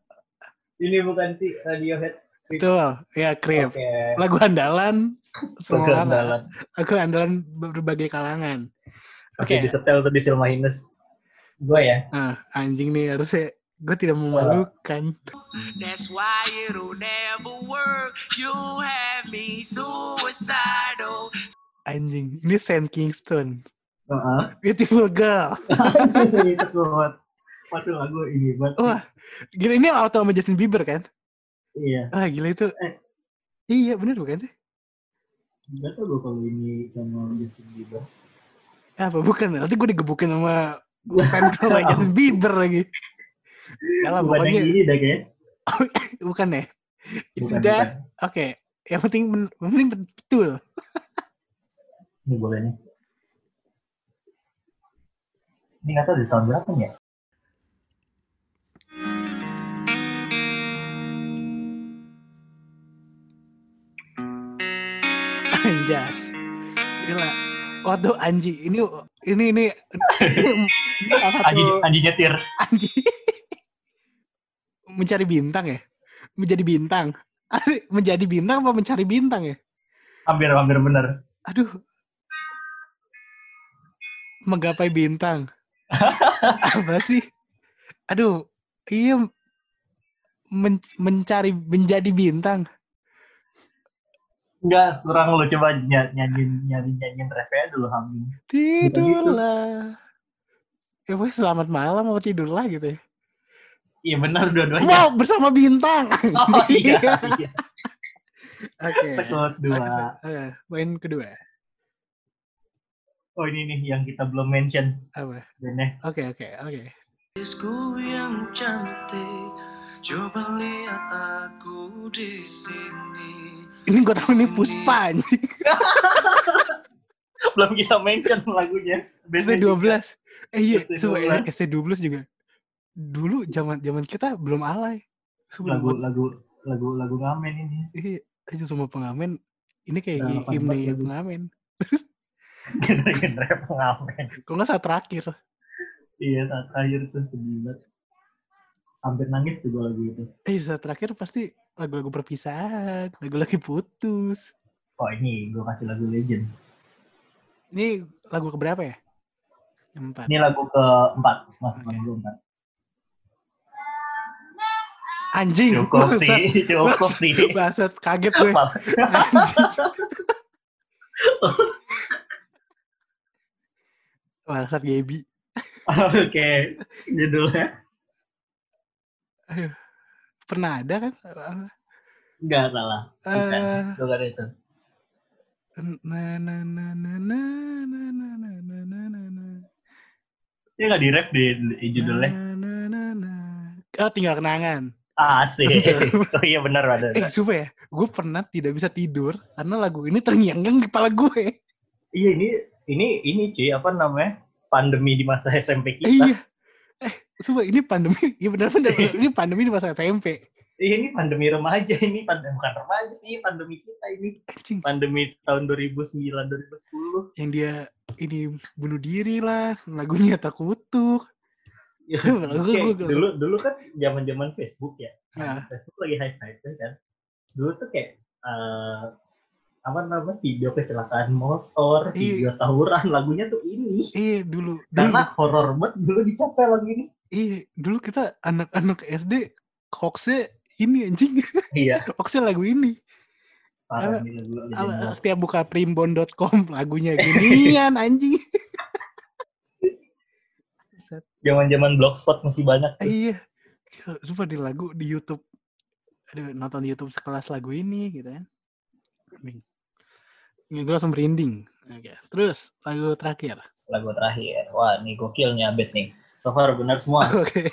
ini bukan sih Radiohead. Betul, ya Creep. Okay. Lagu andalan semua orang. Lagu andalan berbagai kalangan. Oke, okay, okay. Disetel tadi Silma Hines. Gue ya. Ah, anjing nih harusnya gue tidak memalukan. That's why it'll never work. You have me suicidal. Anjing, ini Saint Kingston. Uh-huh. Beautiful girl. Itu kuat. Waduh lagu ini banget. Wah, gila ini auto sama Justin Bieber kan? Iya. Ah gila itu. Eh. Iya benar bukan sih? Gak tau gue kalau ini sama Justin Bieber. Apa bukan? Nanti gue digebukin sama fan club sama Justin Bieber lagi. Kalau pokoknya ini dah kayak. Bukan ya? Bukan, udah. Oke. Okay. Yang penting yang penting betul. Ini boleh nih. Ini nggak tahu di tahun berapa ya? Anjas. Gila. Waduh Anji, ini ini ini, ini apa Anji, tuh? Anji nyetir. Anji. Mencari bintang ya? Menjadi bintang. Menjadi bintang apa mencari bintang ya? Hampir-hampir benar. Aduh. Menggapai bintang. Apa sih? Aduh, iya men- mencari menjadi bintang. Enggak, kurang lo coba nyanyiin nyanyiin nyanyiin refnya dulu hampir. Tidurlah. Ya weh selamat malam mau tidurlah gitu ya. Iya benar dua-duanya. Wow, bersama bintang. Oh iya. Iya. Oke. Okay. Tekot dua. Oke, okay. Poin kedua. Oh ini nih yang kita belum mention. Apa? Oke oke oke. Isku yang cantik, coba lihat aku di sini. Ini gue tahu ini Puspa. Belum kita mention lagunya. S T dua belas. Eh iya, coba S T dua belas juga. Dulu zaman zaman kita belum alay. Sebelum lagu, lagu lagu lagu ngamen ini. Iya, aja semua pengamen. Ini kayak himne pengamen. Terus genre-genre pengamen. Kok nggak saat terakhir? Iya, saat terakhir tuh sedih banget. Hampir nangis tuh gue lagu itu. Eh, saat terakhir pasti lagu-lagu perpisahan, lagu-lagu putus. Oh ini, gue kasih lagu legend. Ini lagu keberapa ya? Empat. Ini lagu keempat, mas. Okay. Lagu keempat. Anjing. Cukup bahasa, sih, cukup bahasa, sih. Bahasa kaget gue. Anjing. Bangsat Gaby. Oke, judulnya. Aduh. Pernah ada kan? Enggak salah. Bukan. Bukan itu. Na na na na na na na na na na na. Dia enggak di-rap di judulnya. Na na na. Oh, Tinggal Kenangan. Asik. Oh iya benar ada. Eh, sumpah ya. Gue pernah tidak bisa tidur karena lagu ini terngiang-ngiang di kepala gue. Iya ini Ini ini cuy, apa namanya? Pandemi di masa S M P kita. Iya. Eh, coba ini pandemi. Iya benar-benar ini pandemi di masa S M P. Iya, ini pandemi remaja ini, pandemi bukan remaja sih, pandemi kita ini. Pandemi tahun dua ribu sembilan dua ribu sepuluh. Yang dia ini bunuh diri lah, lagunya tak kutuk. Ya, okay. Dulu dulu kan zaman-zaman Facebook ya. Nah. Facebook lagi hype-hype kan. Dulu tuh kayak uh, apa namanya video kecelakaan motor, video iya. Tawuran, lagunya tuh ini. Iya dulu. Karena horor banget dulu dicapai lagu ini. Iya dulu kita anak-anak S D hoaxnya ini anjing. Iya. Hoaxnya lagu ini. Parah, ini lagu, ala, ala, setiap buka primbon dot com lagunya ginian anjing. Zaman-zaman Blogspot masih banyak. Tuh. Iya. Coba di lagu di YouTube. Aduh, nonton di YouTube sekelas lagu ini gitu kan. Ini gue langsung merinding. Oke. Terus lagu terakhir. Lagu terakhir. Wah, ini gokilnya abet nih. So far benar semua. Oke.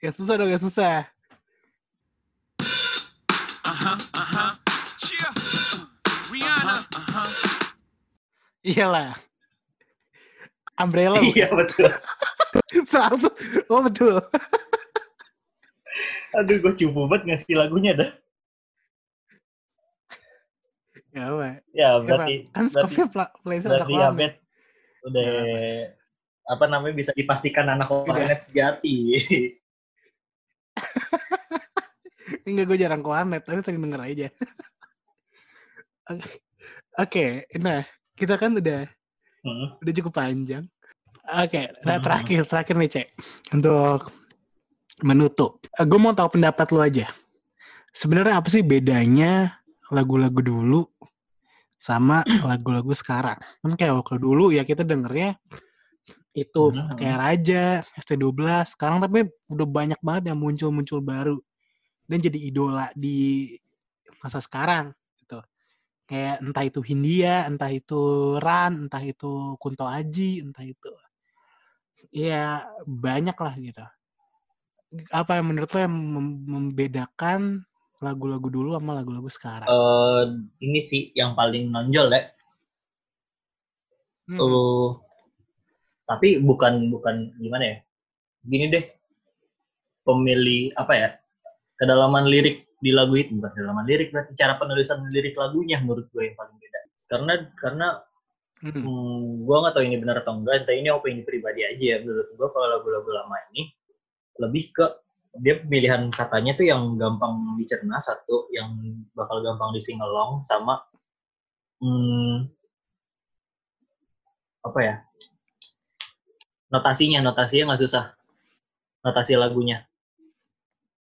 Okay. Ya susah dong, ya susah. Aha, aha. Cheer. Rihanna. Aha. Iyalah. Umbrella. Iya, betul. Selalu. Oh, betul. Aduh, gue cupu banget ngasih lagunya dah. Ya, ya berarti kan skopnya playlist udah diabet udah apa namanya bisa dipastikan anak warnet sejati. Enggak, gue jarang ke warnet tapi sering denger aja. Oke, okay. Nah kita kan udah hmm. udah cukup panjang. Oke, okay. Nah, terakhir terakhir nih Cek untuk menutup. Gue mau tahu pendapat lo aja. Sebenarnya apa sih bedanya lagu-lagu dulu sama lagu-lagu sekarang? Kan kayak waktu dulu ya kita dengernya itu hmm. kayak Raja, S T dua belas. Sekarang tapi udah banyak banget yang muncul-muncul baru dan jadi idola di masa sekarang gitu. Kayak entah itu Hindia, entah itu Ran, entah itu Kunto Aji, entah itu ya banyak lah gitu. Apa yang menurut lo yang membedakan lagu-lagu dulu sama lagu-lagu sekarang? Uh, ini sih yang paling nonjol ya. Hmm. Uh, tapi bukan bukan gimana ya? Gini deh, pemilih apa ya? Kedalaman lirik di lagu itu, bukan kedalaman lirik, berarti cara penulisan lirik lagunya menurut gue yang paling beda. Karena karena hmm. Hmm, gue nggak tahu ini benar atau enggak. Saya ini opini pribadi aja ya. Menurut gue kalau lagu-lagu lama ini lebih ke dia pilihan katanya tuh yang gampang dicerna, satu yang bakal gampang disingelong, sama hmm, apa ya notasinya notasinya nggak susah, notasi lagunya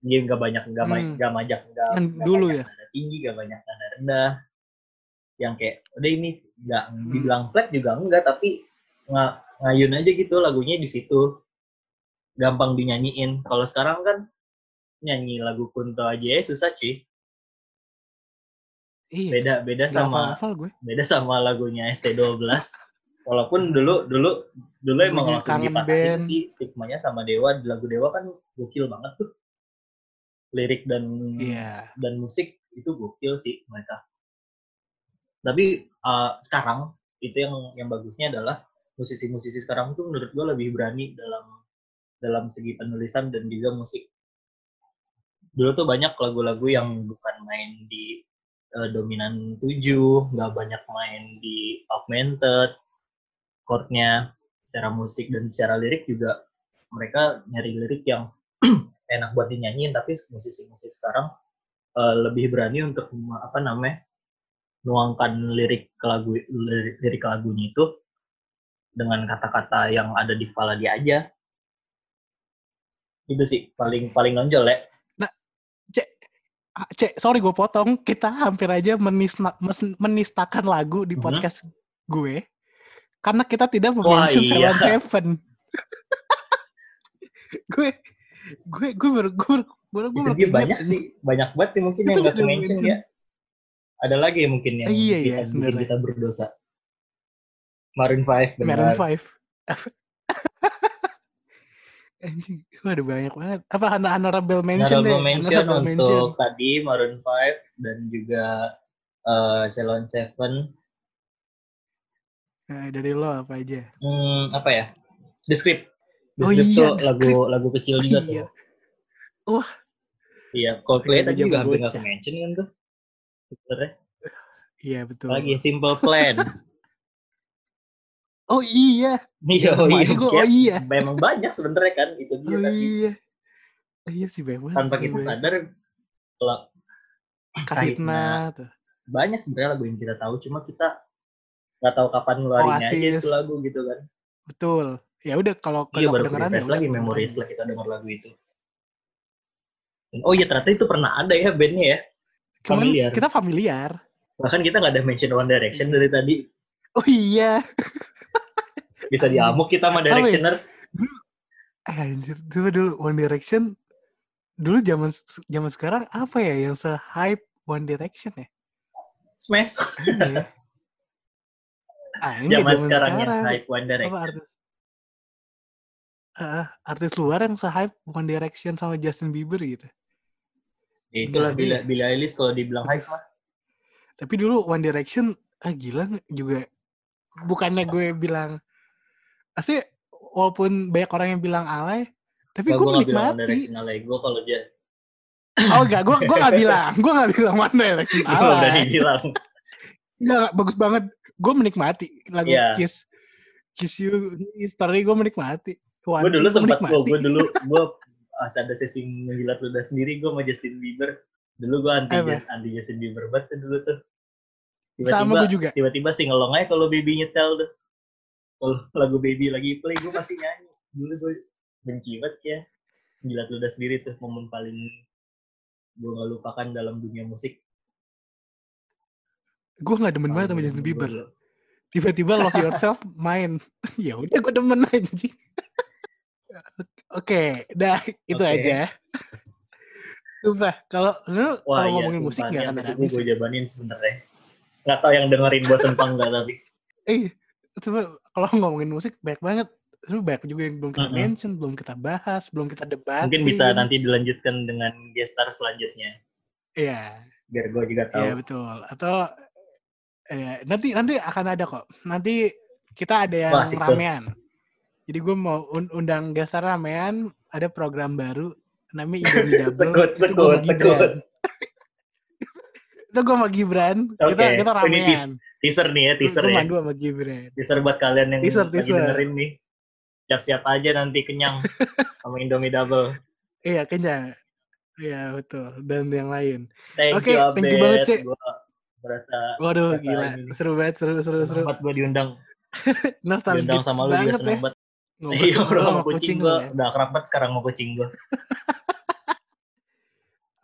dia nggak banyak nggak hmm. ma- majak nggak dulu ya nada tinggi, nggak banyak nada rendah, yang kayak udah ini nggak hmm. dibilang flat juga enggak, tapi nggak ngayun aja gitu lagunya di situ, gampang dinyanyiin. Kalau sekarang kan nyanyi lagu Kunto aja susah, cuy. Beda beda sama gue. Beda sama lagunya S T twelve. Walaupun dulu dulu dulu lagunya emang langsung dipatahin sih stigmanya sama Dewa. Lagu Dewa kan gokil banget tuh. Lirik dan yeah. dan musik itu gokil sih mereka. Tapi uh, sekarang itu yang yang bagusnya adalah musisi-musisi sekarang itu menurut gue lebih berani dalam dalam segi penulisan dan juga musik. Dulu tuh banyak lagu-lagu yang bukan main di uh, dominan tujuh, nggak banyak main di augmented, chord-nya secara musik dan secara lirik juga mereka nyari lirik yang enak buat dinyanyiin. Tapi musisi-musisi sekarang uh, lebih berani untuk apa namanya nuangkan lirik ke lagu lirik, lirik ke lagunya itu dengan kata-kata yang ada di kepala dia aja. Itu sih paling paling nonjol ya. Cek, cek, sorry gue potong. Kita hampir aja menisna, menistakan lagu di podcast mm-hmm. gue karena kita tidak mention iya. Seven Seven. gue, gue, gue baru, gue baru, gue baru banyak sih, banyak banget sih mungkin yang nggak mention ya. Ada lagi mungkin yang iya, iya, kita, kita berdosa. Maroon five, benar. Maroon five. Anjing, waduh banyak banget. Apa honorable mention deh? Honorable mention untuk tadi Maroon five dan juga uh, Ceylon Seven. Nah, dari lo apa aja? Hmm, apa ya? The Script. The oh Script iya, tuh lagu-lagu kecil juga iya. tuh. Wah. Iya, Coldplay tadi juga hampir nggak mention kan tuh. Sebenarnya. Iya betul. Lagi Simple Plan. Oh iya, iya, oh iya, gue, oh iya. Memang banyak sebenarnya kan itu dia oh, tadi. Iya, iya sih bebas. Tanpa kita sadar, kalau Kahitna tuh banyak sebenarnya lagu yang kita tahu, cuma kita nggak tahu kapan ngeluarinnya oh, aja itu lagu gitu kan. Betul. Ya udah kalau iya, kalau dengeran ya lagi memori setelah kita denger lagu itu. Dan, oh iya ternyata itu pernah ada ya bandnya ya. Cuman familiar. Kita familiar. Bahkan kita nggak ada mention One Direction dari tadi. Oh iya. Bisa diamuk kita sama Directioners. Anjir, dulu, dulu One Direction dulu zaman zaman sekarang apa ya yang se-hype One Direction ya? Smash. Anjir. Ah, ini zaman sekarang yang se-hype One Direction. Artis, uh, artis luar yang se-hype One Direction sama Justin Bieber gitu. Ya, itulah bila bila Eilish kalau dibilang hype mah. Tapi dulu One Direction ah gila juga. Bukannya gue bilang asli walaupun banyak orang yang bilang alay tapi nah, gue menikmati alay gue kalau dia oh enggak gue gue nggak bilang gue nggak bilang mana Direction alay nggak bagus banget gue menikmati lagu yeah. Kiss Kiss You History gue menikmati gue dulu sempat gue dulu gue ada sesi menghilat ludah sendiri gue sama Justin Bieber dulu gue anti anti Justin Bieber banget dulu tuh. Tiba-tiba, sama gue juga. Tiba-tiba singelong aja kalau Baby Nyetel tuh. Kalau lagu Baby lagi play, gue masih nyanyi. Dulu gue benci banget ya. Gila tuh udah sendiri tuh momen paling gue gak lupakan dalam dunia musik. Gue gak demen banget sama Justin Bieber. Tiba-tiba Love Yourself main. Ya udah gue demen aja. Oke, dah itu okay. aja. Sumpah, kalau lu kalau iya, ngomongin musik gak akan ada habis. Gue jabanin sebenernya. Nggak tau yang dengerin bosan apa enggak tapi. Eh, coba kalau ngomongin musik banyak banget. Terus banyak juga yang belum kita mm-hmm. mention, belum kita bahas, belum kita debat. Mungkin bisa nanti dilanjutkan dengan gestar selanjutnya. Iya. Yeah. Biar gue juga tahu. Iya, yeah, betul. Atau eh, nanti nanti akan ada kok. Nanti kita ada yang wah, ramean. Jadi gue mau undang gestar ramean, ada program baru namanya Indomie Double. Sekut, sekut, sekut. Itu gue sama Gibran, okay. kita, kita ramean. Ini teaser nih ya, teaser ya. Gue sama Gibran. Teaser buat kalian yang teaser, lagi teaser. Dengerin nih. Siap-siap aja nanti kenyang sama Indomie Double. Iya, kenyang. Iya, betul. Dan yang lain. Oke, okay, thank you banget, Cik. Gue merasa... Waduh, merasa gila. Ini. Seru banget, seru, seru, seru. Sempat gue diundang. Nostalgis diundang sama banget lu, ya. Iya, bro, sama kucing gue. Ya. Udah kerabat sekarang mau kucing gue.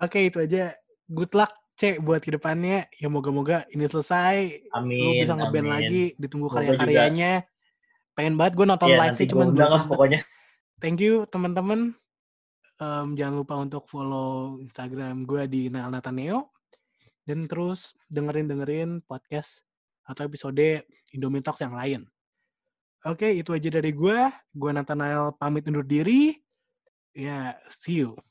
Oke, okay, itu aja. Good luck. Cek buat kedepannya ya moga-moga ini selesai amin, lu bisa ngeband lagi ditunggu karya-karyanya juga. Pengen banget gue nonton yeah, live nya cuman belum lah, pokoknya thank you teman-teman um, jangan lupa untuk follow Instagram gue di Nathaniel dan terus dengerin-dengerin podcast atau episode Indomie Talks yang lain. Oke, itu aja dari gue. Gue Nathaniel pamit undur diri. Ya, yeah, see you.